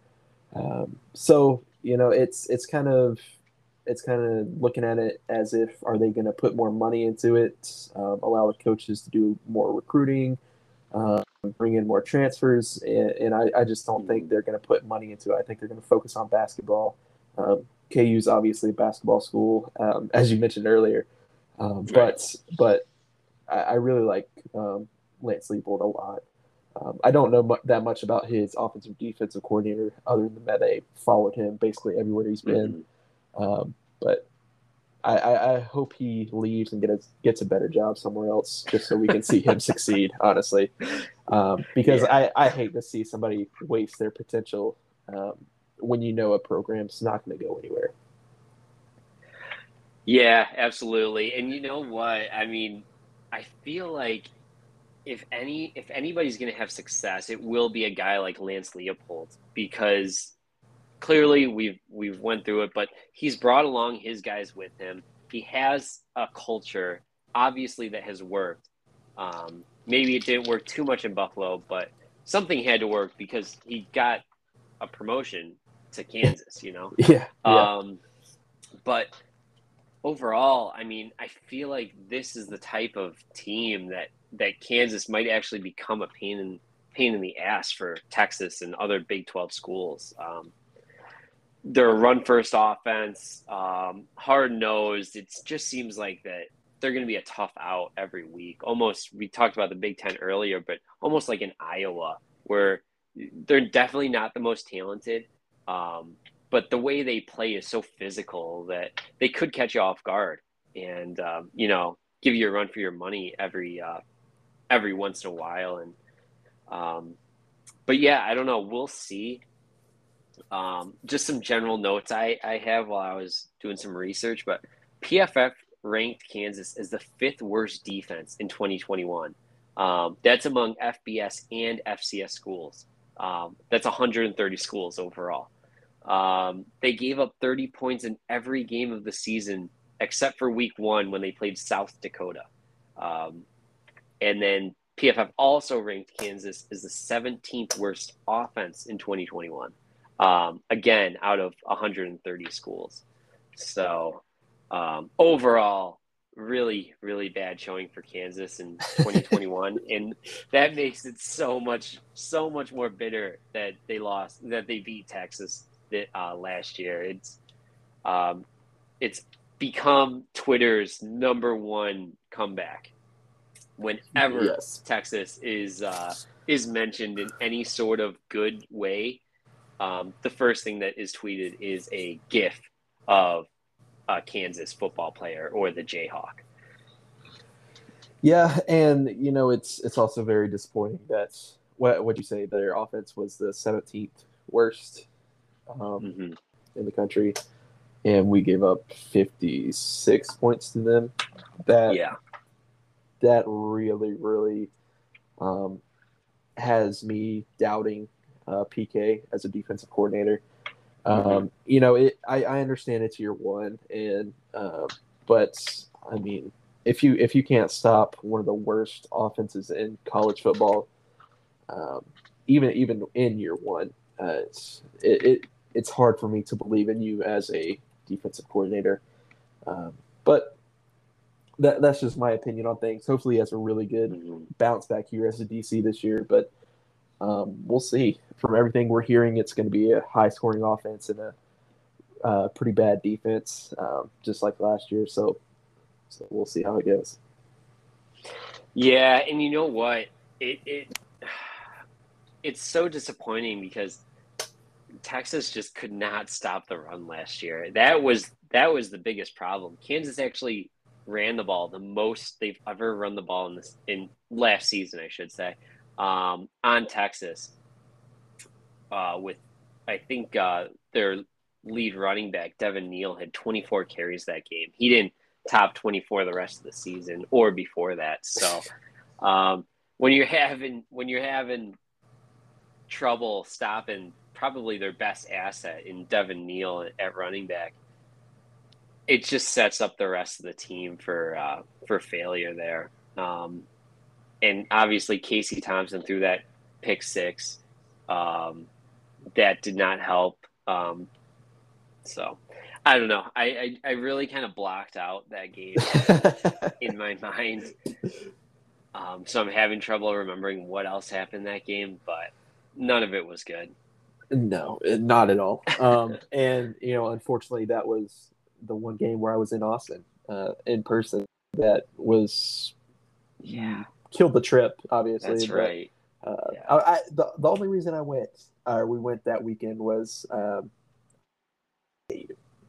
Um, so, you know, it's it's kind of it's kind of looking at it as if, are they going to put more money into it, um, allow the coaches to do more recruiting, um, bring in more transfers, and, and I, I just don't think they're going to put money into it. I think they're going to focus on basketball. Um, K U's obviously a basketball school, um, as you mentioned earlier, um, but but I, I really like um, Lance Leipold a lot. Um, I don't know mu- that much about his offensive defensive coordinator, other than that they followed him basically everywhere he's been. Mm-hmm. Um, but I, I, I hope he leaves and get a, gets a better job somewhere else, just so we can see him succeed, honestly. Um, because yeah. I, I hate to see somebody waste their potential um, when you know a program's not going to go anywhere. Yeah, absolutely. And you know what? I mean, I feel like if any if anybody's going to have success, it will be a guy like Lance Leipold, because clearly we've we've went through it, but he's brought along his guys with him. He has a culture, obviously, that has worked. Um, maybe it didn't work too much in Buffalo, but something had to work because he got a promotion to Kansas, you know? Yeah. yeah. Um, but overall, I mean, I feel like this is the type of team that that Kansas might actually become a pain in pain in the ass for Texas and other Big twelve schools. Um, they're a run-first offense, um, hard-nosed. It just seems like that they're going to be a tough out every week. Almost, we talked about the Big Ten earlier, but almost like in Iowa, where they're definitely not the most talented, um, but the way they play is so physical that they could catch you off guard and, um, you know, give you a run for your money every uh, every once in a while. And um, but yeah, I don't know. We'll see. Um, just some general notes I, I have while I was doing some research, but P F F ranked Kansas as the fifth worst defense in twenty twenty-one. Um, that's among F B S and F C S schools. Um, that's one hundred thirty schools overall. Um, they gave up thirty points in every game of the season except for week one when they played South Dakota. Um, and then P F F also ranked Kansas as the seventeenth worst offense in twenty twenty-one. Um, again, out of one hundred thirty schools. So um, overall, really, really bad showing for Kansas in twenty twenty-one. And that makes it so much, so much more bitter that they lost, that they beat Texas that, uh, last year. It's, um, it's, become Twitter's number one comeback whenever yes. Texas is uh, is mentioned in any sort of good way. Um, the first thing that is tweeted is a GIF of a Kansas football player or the Jayhawk. Yeah, and you know it's it's also very disappointing that what would you say their offense was the seventeenth worst um, mm-hmm. in the country. And we gave up fifty-six points to them. That yeah. that really, really um, has me doubting uh, P K as a defensive coordinator. Um, mm-hmm. You know, it, I, I understand it's year one, and uh, but I mean, if you if you can't stop one of the worst offenses in college football, um, even even in year one, uh, it's, it, it it's hard for me to believe in you as a defensive coordinator. Um, but that, that's just my opinion on things. Hopefully he has a really good mm-hmm. bounce back year as a D C this year, but um, we'll see. From everything we're hearing, it's going to be a high-scoring offense and a uh, pretty bad defense, um, just like last year. So, so we'll see how it goes. Yeah, and you know what? It, it It's so disappointing because Texas just could not stop the run last year. That was that was the biggest problem. Kansas actually ran the ball the most they've ever run the ball in this in last season, I should say, um, on Texas. Uh, with I think uh, their lead running back Devin Neal had twenty-four carries that game. He didn't top twenty-four the rest of the season or before that. So um, when you're having when you're having trouble stopping probably their best asset in Devin Neal at running back, it just sets up the rest of the team for uh, for failure there. Um, and obviously Casey Thompson threw that pick six. Um, that did not help. Um, so I don't know. I, I, I really kind of blocked out that game in my mind. Um, so I'm having trouble remembering what else happened that game, but none of it was good. No, not at all. Um, and, you know, unfortunately, that was the one game where I was in Austin uh, in person that was yeah killed the trip, obviously. That's but, right. Uh, yeah. I, I, the, the only reason I went or uh, we went that weekend was um,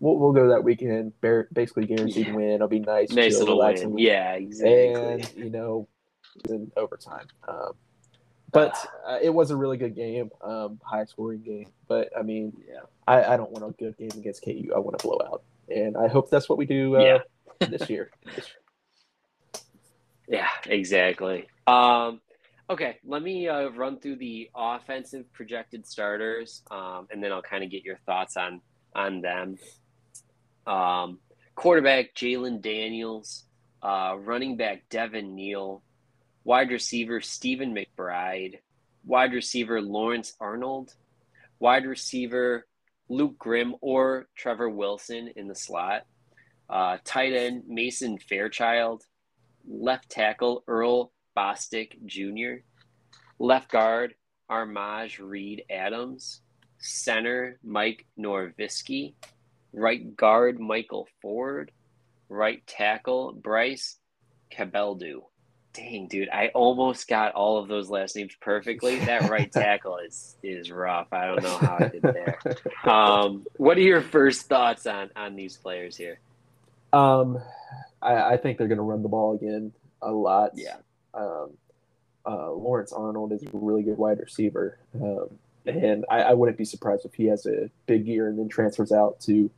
we'll, we'll go that weekend, basically guaranteed yeah. win. It'll be nice. Nice little relaxing win. Yeah, exactly. And, you know, it was in overtime. Um, But uh, it was a really good game, um, high-scoring game. But, I mean, yeah. I, I don't want a good game against K U. I want a blowout. And I hope that's what we do uh, yeah. this year. Yeah, exactly. Um, okay, let me uh, run through the offensive projected starters, um, and then I'll kind of get your thoughts on, on them. Um, quarterback, Jalon Daniels. Uh, running back, Devin Neal. Wide receiver, Stephen McBride. Wide receiver, Lawrence Arnold. Wide receiver, Luke Grimm or Trevor Wilson in the slot. Uh, tight end, Mason Fairchild. Left tackle, Earl Bostic Junior Left guard, Armaj Reed Adams. Center, Mike Norvisky. Right guard, Michael Ford. Right tackle, Bryce Cabeldu. Dang, dude, I almost got all of those last names perfectly. That right tackle is is rough. I don't know how I did there. Um, what are your first thoughts on, on these players here? Um, I, I think they're going to run the ball again a lot. Yeah. Um, uh, Lawrence Arnold is a really good wide receiver, um, and I, I wouldn't be surprised if he has a big year and then transfers out to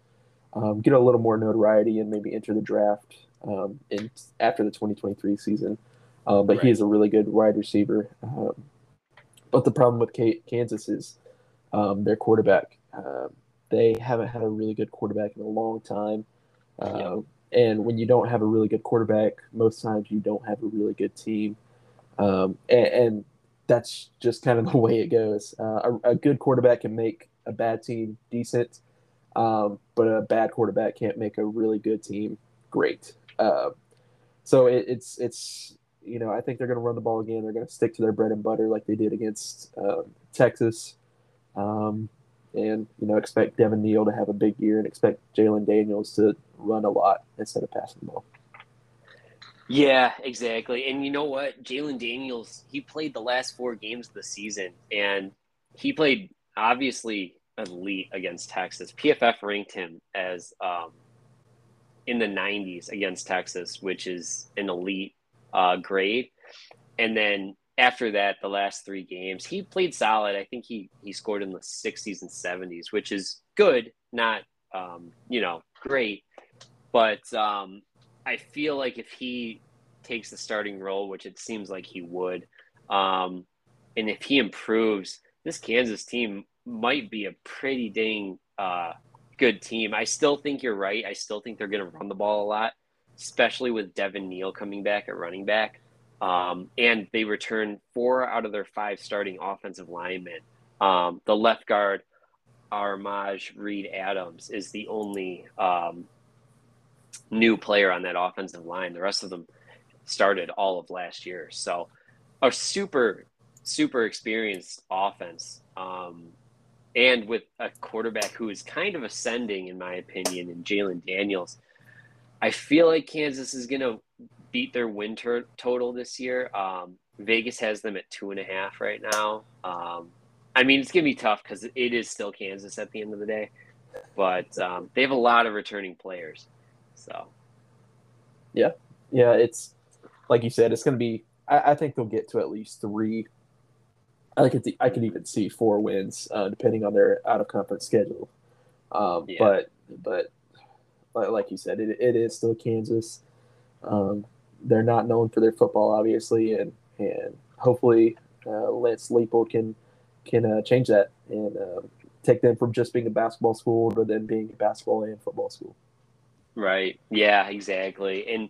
um, get a little more notoriety and maybe enter the draft um, in, after the twenty twenty-three season. Um, but right. he is a really good wide receiver. Um, but the problem with K- Kansas is um, their quarterback. Um, they haven't had a really good quarterback in a long time. Um, yeah. And when you don't have a really good quarterback, most times you don't have a really good team. Um, and, and that's just kind of the way it goes. Uh, a, a good quarterback can make a bad team decent, um, but a bad quarterback can't make a really good team great. Uh, so it, it's it's – You know, I think they're going to run the ball again. They're going to stick to their bread and butter like they did against um, Texas. Um, and, you know, expect Devin Neal to have a big year and expect Jalon Daniels to run a lot instead of passing the ball. Yeah, exactly. And you know what? Jalon Daniels, he played the last four games of the season, and he played obviously elite against Texas. P F F ranked him as um, in the nineties against Texas, which is an elite uh grade. And then after that, the last three games he played solid. I think he he scored in the sixties and seventies, which is good, not um you know great, but um I feel like if he takes the starting role, which it seems like he would, um and if he improves, this Kansas team might be a pretty dang uh good team. I still think you're right. I still think they're going to run the ball a lot, especially with Devin Neal coming back at running back. Um, and they return four out of their five starting offensive linemen. Um, the left guard, Armaj Reed Adams, is the only um, new player on that offensive line. The rest of them started all of last year. So a super, super experienced offense. Um, and with a quarterback who is kind of ascending, in my opinion, in Jalon Daniels, I feel like Kansas is going to beat their win total this year. Um, Vegas has them at two and a half right now. Um, I mean, it's going to be tough because it is still Kansas at the end of the day. But um, they have a lot of returning players. So, yeah. Yeah, it's like you said, it's going to be – I think they'll get to at least three. I could, I could even see four wins uh, depending on their out-of-conference schedule. Um, yeah. But but like you said, it, it is still Kansas. Um, they're not known for their football, obviously, and, and hopefully uh, Lance Leipold can can uh, change that and uh, take them from just being a basketball school to then being a basketball and football school. Right. Yeah, exactly. And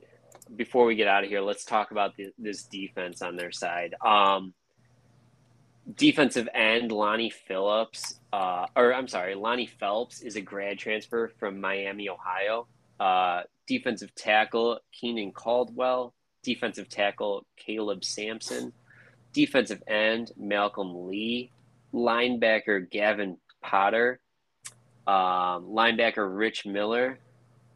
before we get out of here, let's talk about the, this defense on their side. Um, defensive end Lonnie Phillips, uh, or I'm sorry, Lonnie Phelps is a grad transfer from Miami, Ohio. Uh, defensive tackle Keenan Caldwell, defensive tackle Caleb Sampson, defensive end Malcolm Lee, linebacker Gavin Potter, um, linebacker Rich Miller,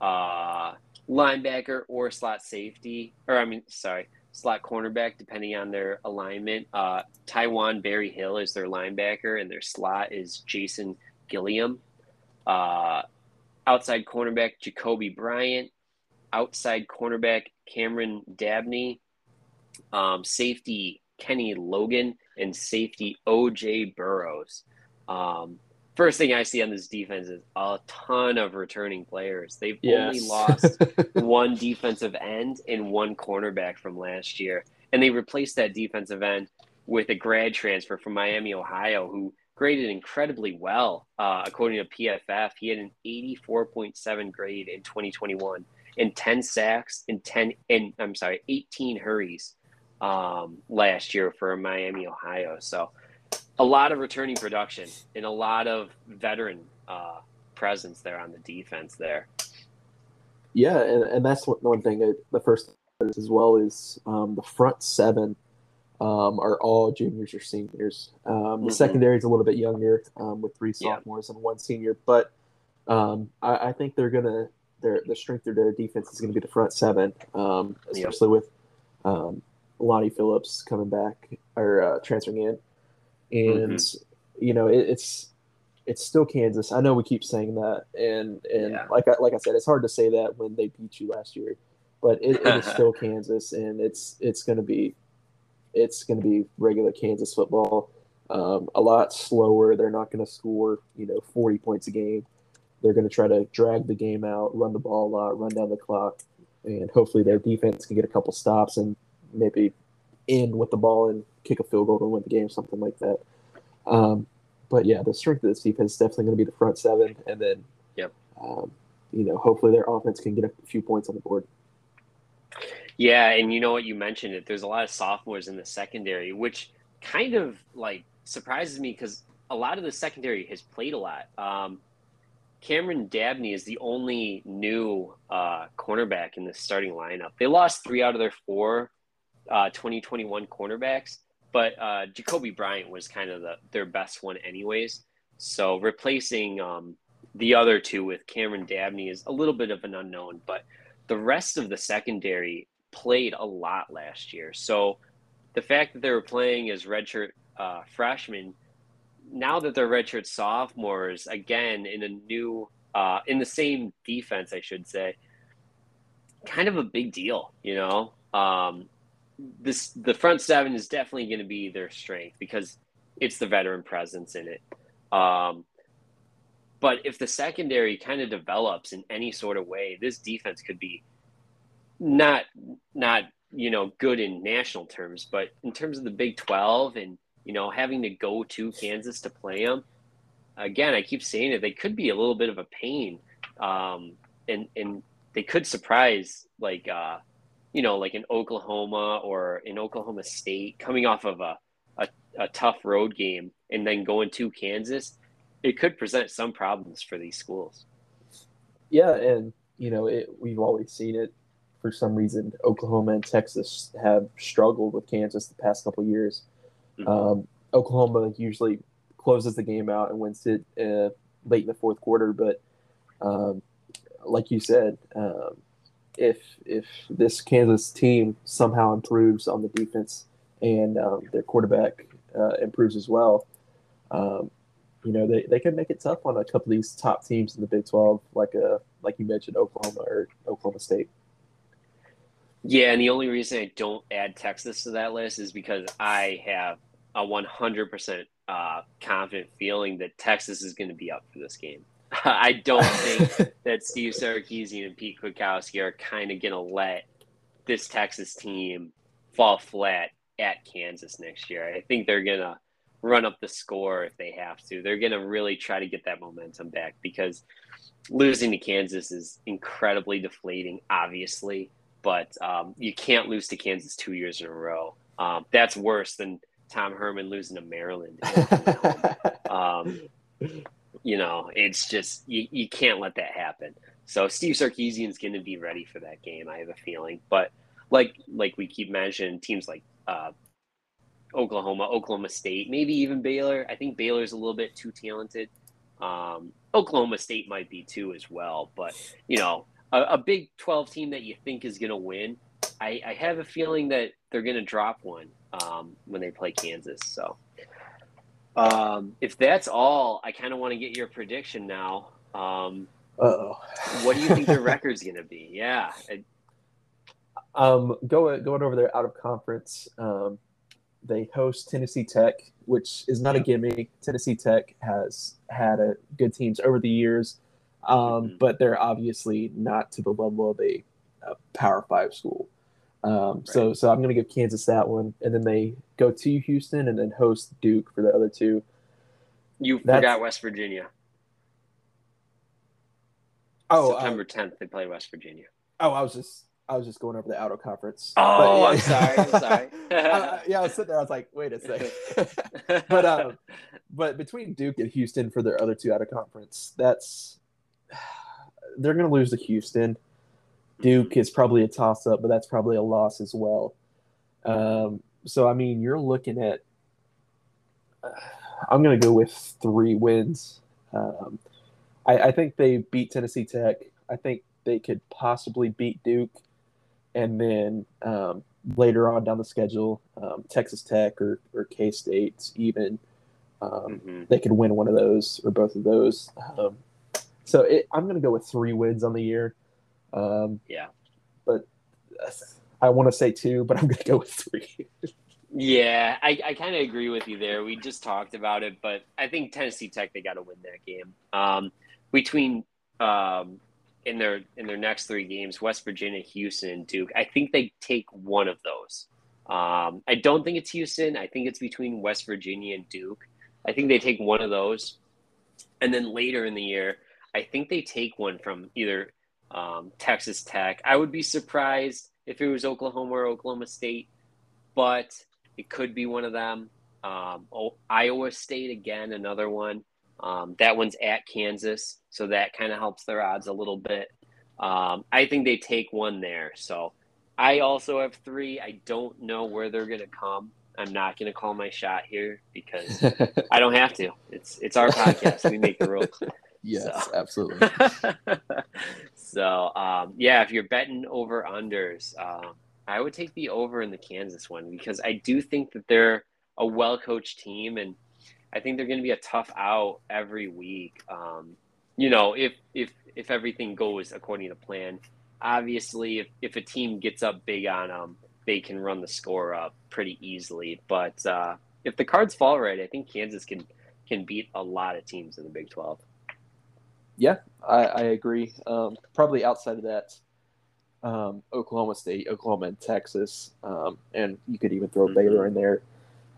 Uh, linebacker or slot safety, or I mean, sorry, slot cornerback, depending on their alignment. Uh, Tywan Barry Hill is their linebacker, and their slot is Jason Gilliam. Uh, outside cornerback, Jacoby Bryant. Outside cornerback, Cameron Dabney. Um, safety, Kenny Logan. And safety, O J Burrows. Um, First thing I see on this defense is a ton of returning players. They've yes. only lost one defensive end and one cornerback from last year. And they replaced that defensive end with a grad transfer from Miami, Ohio, who graded incredibly well. Uh, according to P F F, he had an eighty-four point seven grade in twenty twenty-one and ten sacks and ten and I'm sorry, eighteen hurries um, last year for Miami, Ohio. So a lot of returning production and a lot of veteran uh, presence there on the defense there. Yeah, and, and that's what, one thing. That the first as well is um, the front seven um, are all juniors or seniors. Um, mm-hmm. The secondary is a little bit younger um, with three sophomores yeah. and one senior, but um, I, I think they're gonna their the strength of their defense is gonna be the front seven, um, especially yep. with um, Lonnie Phillips coming back or uh, transferring in. And, mm-hmm. you know, it, it's it's still Kansas. I know we keep saying that. And and yeah. like, I, like I said, it's hard to say that when they beat you last year. But it, it is still Kansas, and it's it's going to be it's going to be regular Kansas football. Um, a lot slower. They're not going to score, you know, forty points a game. They're going to try to drag the game out, run the ball a lot, run down the clock, and hopefully their defense can get a couple stops and maybe end with the ball and kick a field goal to win the game, something like that. Um, but yeah, the strength of this defense is definitely going to be the front seven, and then, yep. um, you know, hopefully their offense can get a few points on the board. Yeah, and you know what, you mentioned it. There's a lot of sophomores in the secondary, which kind of like surprises me because a lot of the secondary has played a lot. Um, Cameron Dabney is the only new uh, cornerback in the starting lineup. They lost three out of their four uh, twenty twenty-one cornerbacks. But uh, Jacoby Bryant was kind of the, their best one anyways. So replacing um, the other two with Cameron Dabney is a little bit of an unknown. But the rest of the secondary played a lot last year. So the fact that they were playing as redshirt uh, freshmen, now that they're redshirt sophomores, again, in a new uh, – in the same defense, I should say, kind of a big deal, you know. Um This the front seven is definitely going to be their strength because it's the veteran presence in it. Um, but if the secondary kind of develops in any sort of way, this defense could be not not you know good in national terms, but in terms of the Big twelve and you know having to go to Kansas to play them. Again, I keep saying it; they could be a little bit of a pain, um, and and they could surprise like. Uh, you know, like in Oklahoma or in Oklahoma State, coming off of a, a, a tough road game and then going to Kansas, it could present some problems for these schools. Yeah, and, you know, it, we've always seen it. For some reason, Oklahoma and Texas have struggled with Kansas the past couple of years. Mm-hmm. Um, Oklahoma usually closes the game out and wins it uh, late in the fourth quarter, but um, like you said, um, If if this Kansas team somehow improves on the defense and um, their quarterback uh, improves as well, um, you know, they, they could make it tough on a couple of these top teams in the Big twelve, like a, like you mentioned, Oklahoma or Oklahoma State. Yeah, and the only reason I don't add Texas to that list is because I have a one hundred percent uh, confident feeling that Texas is going to be up for this game. I don't think that Steve Sarkisian and Pete Kwiatkowski are kind of going to let this Texas team fall flat at Kansas next year. I think they're going to run up the score if they have to. They're going to really try to get that momentum back, because losing to Kansas is incredibly deflating, obviously, but um, you can't lose to Kansas two years in a row. Um, that's worse than Tom Herman losing to Maryland. um, you know, it's just, you, you can't let that happen. So Steve Sarkisian's going to be ready for that game, I have a feeling. But like, like we keep mentioning, teams like uh, Oklahoma, Oklahoma State, maybe even Baylor. I think Baylor's a little bit too talented. Um, Oklahoma State might be too as well. But, you know, a, a Big twelve team that you think is going to win, I, I have a feeling that they're going to drop one um, when they play Kansas. So um, if that's all, I kind of want to get your prediction now. Um, Uh-oh. What do you think their record's going to be? Yeah. Um, going, going over there out of conference, um, they host Tennessee Tech, which is not yeah. a gimme. Tennessee Tech has had a good teams over the years, um, mm-hmm. but they're obviously not to the level of a, a Power Five school. Um, right. So, so I'm going to give Kansas that one, and then they go to Houston and then host Duke for the other two. You That's, forgot West Virginia. Oh, September tenth, they play West Virginia. Oh, I was just, I was just going over the out of conference. Oh, but, yeah. I'm sorry, I'm sorry. I, yeah, I was sitting there, I was like, wait a second. but, um, but between Duke and Houston for their other two out of conference, that's they're going to lose to Houston. Duke is probably a toss up, but that's probably a loss as well. Um, so I mean, you're looking at. Uh, I'm going to go with three wins. Um, I, I think they beat Tennessee Tech. I think they could possibly beat Duke. And then um, later on down the schedule, um, Texas Tech or, or K-State even, um, mm-hmm. they could win one of those or both of those. Um, so it, I'm going to go with three wins on the year. Um, yeah. But I want to say two, but I'm going to go with three. Yeah, I, I kind of agree with you there. We just talked about it, but I think Tennessee Tech, they got to win that game. Um, between um, in their in their next three games, West Virginia, Houston, and Duke, I think they take one of those. Um, I don't think it's Houston. I think it's between West Virginia and Duke. I think they take one of those. And then later in the year, I think they take one from either um, Texas Tech. I would be surprised if it was Oklahoma or Oklahoma State, but it could be one of them. Um, oh, Iowa State, again, another one. Um, that one's at Kansas, so that kind of helps their odds a little bit. Um, I think they take one there. So I also have three. I don't know where they're going to come. I'm not going to call my shot here because I don't have to. It's it's our podcast. We make the rules. Yes, so. Absolutely. so, um, yeah, if you're betting over-unders, um, I would take the over in the Kansas one because I do think that they're a well-coached team, and I think they're going to be a tough out every week. Um, you know, if if if everything goes according to plan, obviously if, if a team gets up big on them, they can run the score up pretty easily. But uh, if the cards fall right, I think Kansas can can beat a lot of teams in the Big twelve. Yeah, I, I agree. Um, probably outside of that, Um, Oklahoma State, Oklahoma and Texas, um, and you could even throw mm-hmm. Baylor in there.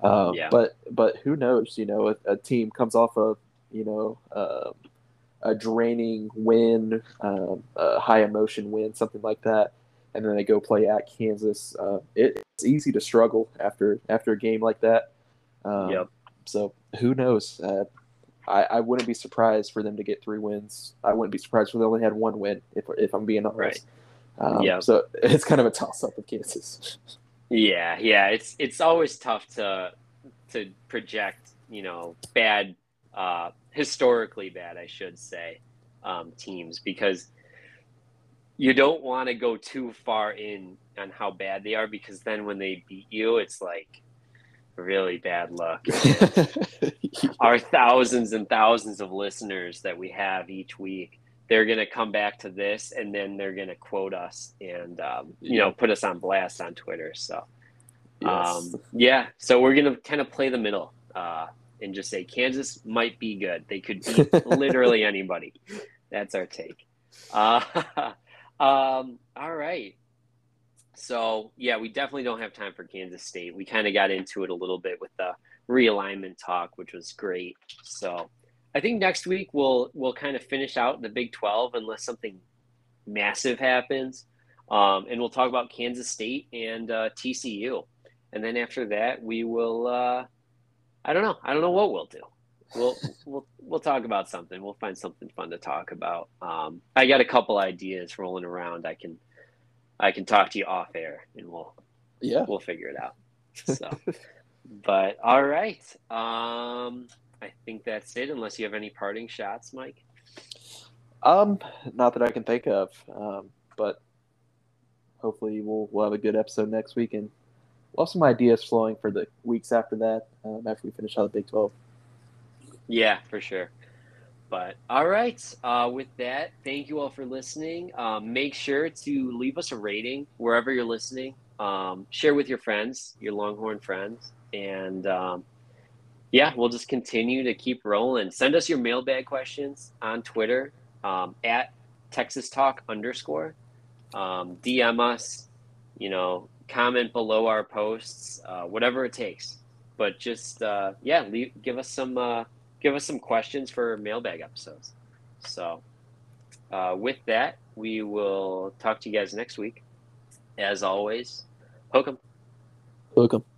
Um, yeah. But but who knows? You know, a, a team comes off of you know uh, a draining win, um, a high emotion win, something like that, and then they go play at Kansas. Uh, it, it's easy to struggle after after a game like that. Um, yep. So who knows? Uh, I, I wouldn't be surprised for them to get three wins. I wouldn't be surprised if they only had one win. If if I'm being honest. Right. Um, yeah. So it's kind of a toss-up with Kansas. Yeah, yeah. It's it's always tough to to project, you know, bad, uh, historically bad, I should say, um, teams because you don't want to go too far in on how bad they are because then when they beat you, it's like really bad luck. our thousands and thousands of listeners that we have each week, they're going to come back to this and then they're going to quote us and, um, you know, put us on blast on Twitter. So, um, yes. yeah, so we're going to kind of play the middle uh, and just say Kansas might be good. They could beat literally anybody. That's our take. Uh, um, all right. So, yeah, we definitely don't have time for Kansas State. We kind of got into it a little bit with the realignment talk, which was great. So I think next week we'll we'll kind of finish out the Big twelve unless something massive happens. Um, and we'll talk about Kansas State and uh, T C U. And then after that, we will uh, – I don't know. I don't know what we'll do. We'll we'll we'll talk about something. We'll find something fun to talk about. Um, I got a couple ideas rolling around. I can – I can talk to you off air and we'll, yeah, we'll figure it out. So, but all right. Um, I think that's it. Unless you have any parting shots, Mike. Um, not that I can think of, um, but hopefully we'll, we'll have a good episode next week and we'll have some ideas flowing for the weeks after that. Um, after we finish out the Big twelve. Yeah, for sure. But all right, uh, with that, thank you all for listening. Um, make sure to leave us a rating wherever you're listening. Um, share with your friends, your Longhorn friends. And, um, yeah, we'll just continue to keep rolling. Send us your mailbag questions on Twitter um, at Texas Talk underscore. Um, D M us, you know, comment below our posts, uh, whatever it takes. But just, uh, yeah, leave, give us some uh, – give us some questions for mailbag episodes. So uh, with that, we will talk to you guys next week. As always, hook 'em. Hook 'em.